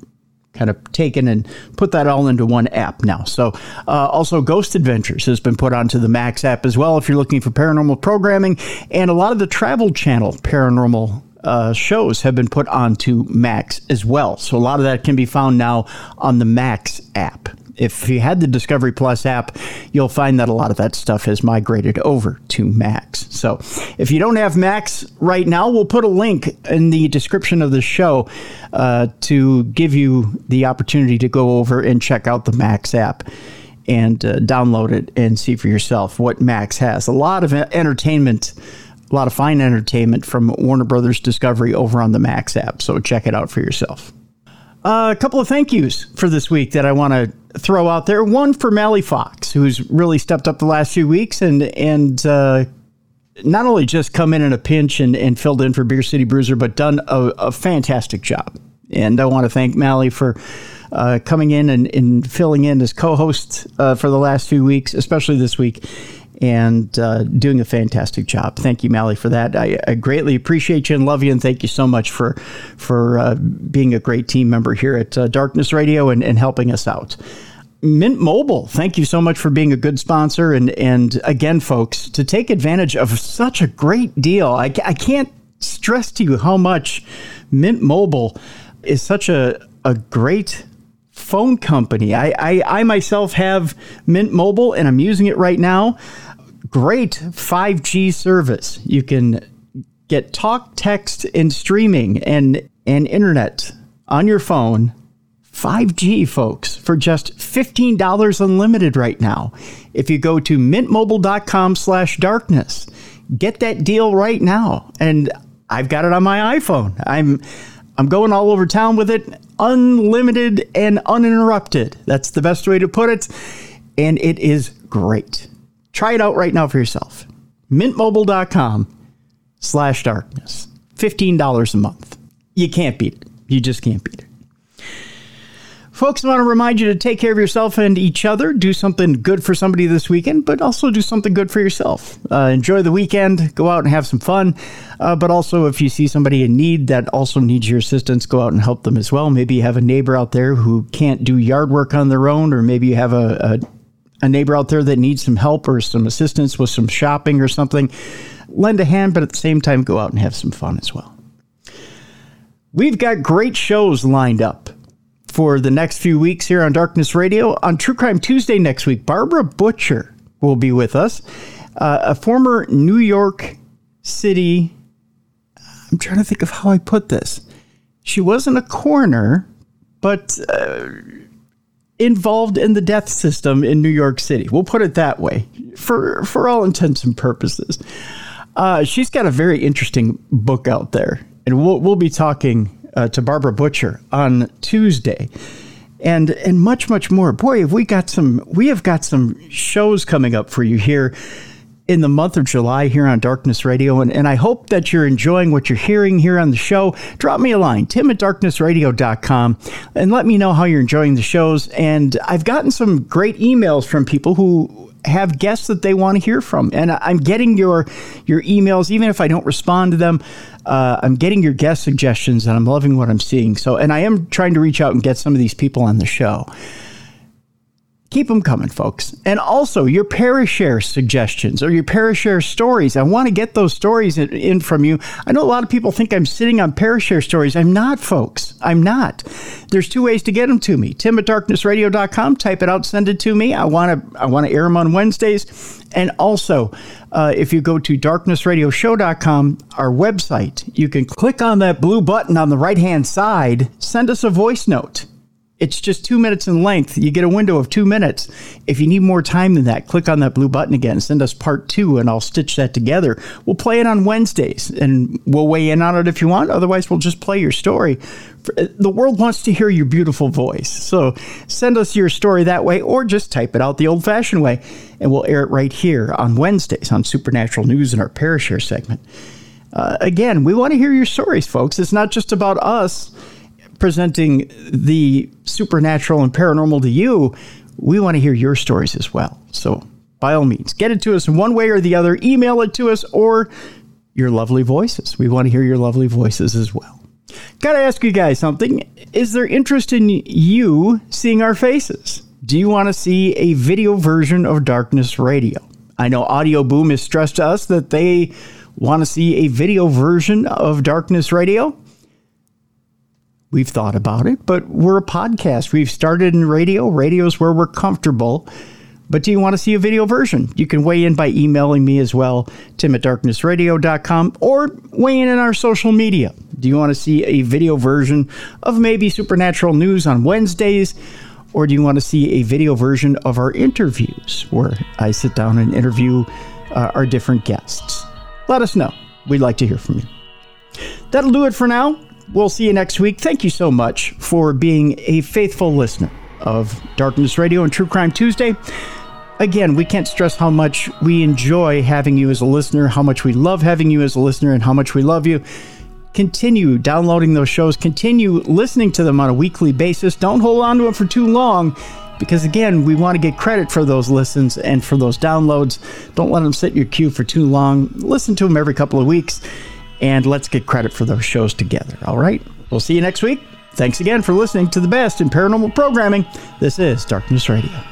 kind of taken and put that all into one app now. So uh, also Ghost Adventures has been put onto the Max app as well, if you're looking for paranormal programming, and a lot of the Travel Channel paranormal uh, shows have been put onto Max as well. So a lot of that can be found now on the Max app. If you had the Discovery Plus app, you'll find that a lot of that stuff has migrated over to Max. So if you don't have Max right now, we'll put a link in the description of the show uh, to give you the opportunity to go over and check out the Max app and uh, download it and see for yourself what Max has. A lot of entertainment, a lot of fine entertainment from Warner Brothers Discovery over on the Max app. So check it out for yourself. Uh, a couple of thank yous for this week that I want to throw out there. One for Mally Fox, who's really stepped up the last few weeks and and uh, not only just come in in a pinch and, and filled in for Beer City Bruiser, but done a, a fantastic job. And I want to thank Mally for uh, coming in and, and filling in as co-host uh, for the last few weeks, especially this week, and uh, doing a fantastic job. Thank you, Mally, for that. I, I greatly appreciate you and love you, and thank you so much for for uh, being a great team member here at uh, Darkness Radio and, and helping us out. Mint Mobile, thank you so much for being a good sponsor, and, and again, folks, to take advantage of such a great deal. I, I can't stress to you how much Mint Mobile is such a, a great phone company. I, I, I myself have Mint Mobile, and I'm using it right now. Great five G service. You can get talk, text, and streaming and, and internet on your phone. five G, folks, for just fifteen dollars unlimited right now. If you go to mintmobile.com slash darkness, get that deal right now. And I've got it on my iPhone. I'm I'm going all over town with it, unlimited and uninterrupted. That's the best way to put it, and it is great. Try it out right now for yourself. Mintmobile.com slash darkness. fifteen dollars a month. You can't beat it. You just can't beat it. Folks, I want to remind you to take care of yourself and each other. Do something good for somebody this weekend, but also do something good for yourself. Uh, enjoy the weekend. Go out and have some fun. Uh, but also, if you see somebody in need that also needs your assistance, go out and help them as well. Maybe you have a neighbor out there who can't do yard work on their own, or maybe you have a, a, a neighbor out there that needs some help or some assistance with some shopping or something. Lend a hand, but at the same time, go out and have some fun as well. We've got great shows lined up for the next few weeks here on Darkness Radio. On True Crime Tuesday next week, Barbara Butcher will be with us, uh, a former New York City. I'm trying to think of how I put this. She wasn't a coroner, but uh, involved in the death system in New York City. We'll put it that way, for, for all intents and purposes. Uh, she's got a very interesting book out there, and we'll, we'll be talking Uh, to Barbara Butcher on Tuesday, and and much much more. Boy, have we got some we have got some shows coming up for you here in the month of July here on Darkness Radio, and, and I hope that you're enjoying what you're hearing here on the show. Drop me a line, Tim at darkness radio dot com, and let me know how you're enjoying the shows. And I've gotten some great emails from people who have guests that they want to hear from. And I'm getting your your emails, even if I don't respond to them. Uh, I'm getting your guest suggestions, and I'm loving what I'm seeing. So, and I am trying to reach out and get some of these people on the show. Keep them coming, folks. And also, your Parashare suggestions or your Parashare stories. I want to get those stories in, in from you. I know a lot of people think I'm sitting on Parashare stories. I'm not, folks. I'm not. There's two ways to get them to me. Tim at darkness radio dot com. Type it out. Send it to me. I want to I want to air them on Wednesdays. And also, uh, if you go to darkness radio show dot com, our website, you can click on that blue button on the right-hand side. Send us a voice note. It's just two minutes in length. You get a window of two minutes. If you need more time than that, click on that blue button again. Send us part two, and I'll stitch that together. We'll play it on Wednesdays, and we'll weigh in on it if you want. Otherwise, we'll just play your story. The world wants to hear your beautiful voice. So send us your story that way, or just type it out the old-fashioned way, and we'll air it right here on Wednesdays on Supernatural News in our Parashare segment. Uh, again, we want to hear your stories, folks. It's not just about us presenting the supernatural and paranormal to you. We want to hear your stories as well. So by all means, get it to us in one way or the other. Email it to us, or your lovely voices. We want to hear your lovely voices as well. Gotta ask you guys something. Is there interest in you seeing our faces? Do you want to see a video version of Darkness Radio? I know Audio Boom has stressed to us that they Want to see a video version of Darkness Radio? We've thought about it, but we're a podcast. We've started in radio. Radio's where we're comfortable. But do you want to see a video version? You can weigh in by emailing me as well, tim at darkness radio dot com, or weigh in on our social media. Do you want to see a video version of maybe Supernatural News on Wednesdays? Or do you want to see a video version of our interviews where I sit down and interview uh, our different guests? Let us know. We'd like to hear from you. That'll do it for now. We'll see you next week. Thank you so much for being a faithful listener of Darkness Radio and True Crime Tuesday. Again, we can't stress how much we enjoy having you as a listener, how much we love having you as a listener, and how much we love you. Continue downloading those shows. Continue listening to them on a weekly basis. Don't hold on to them for too long because, again, we want to get credit for those listens and for those downloads. Don't let them sit in your queue for too long. Listen to them every couple of weeks, and let's get credit for those shows together, all right? We'll see you next week. Thanks again for listening to the best in paranormal programming. This is Darkness Radio.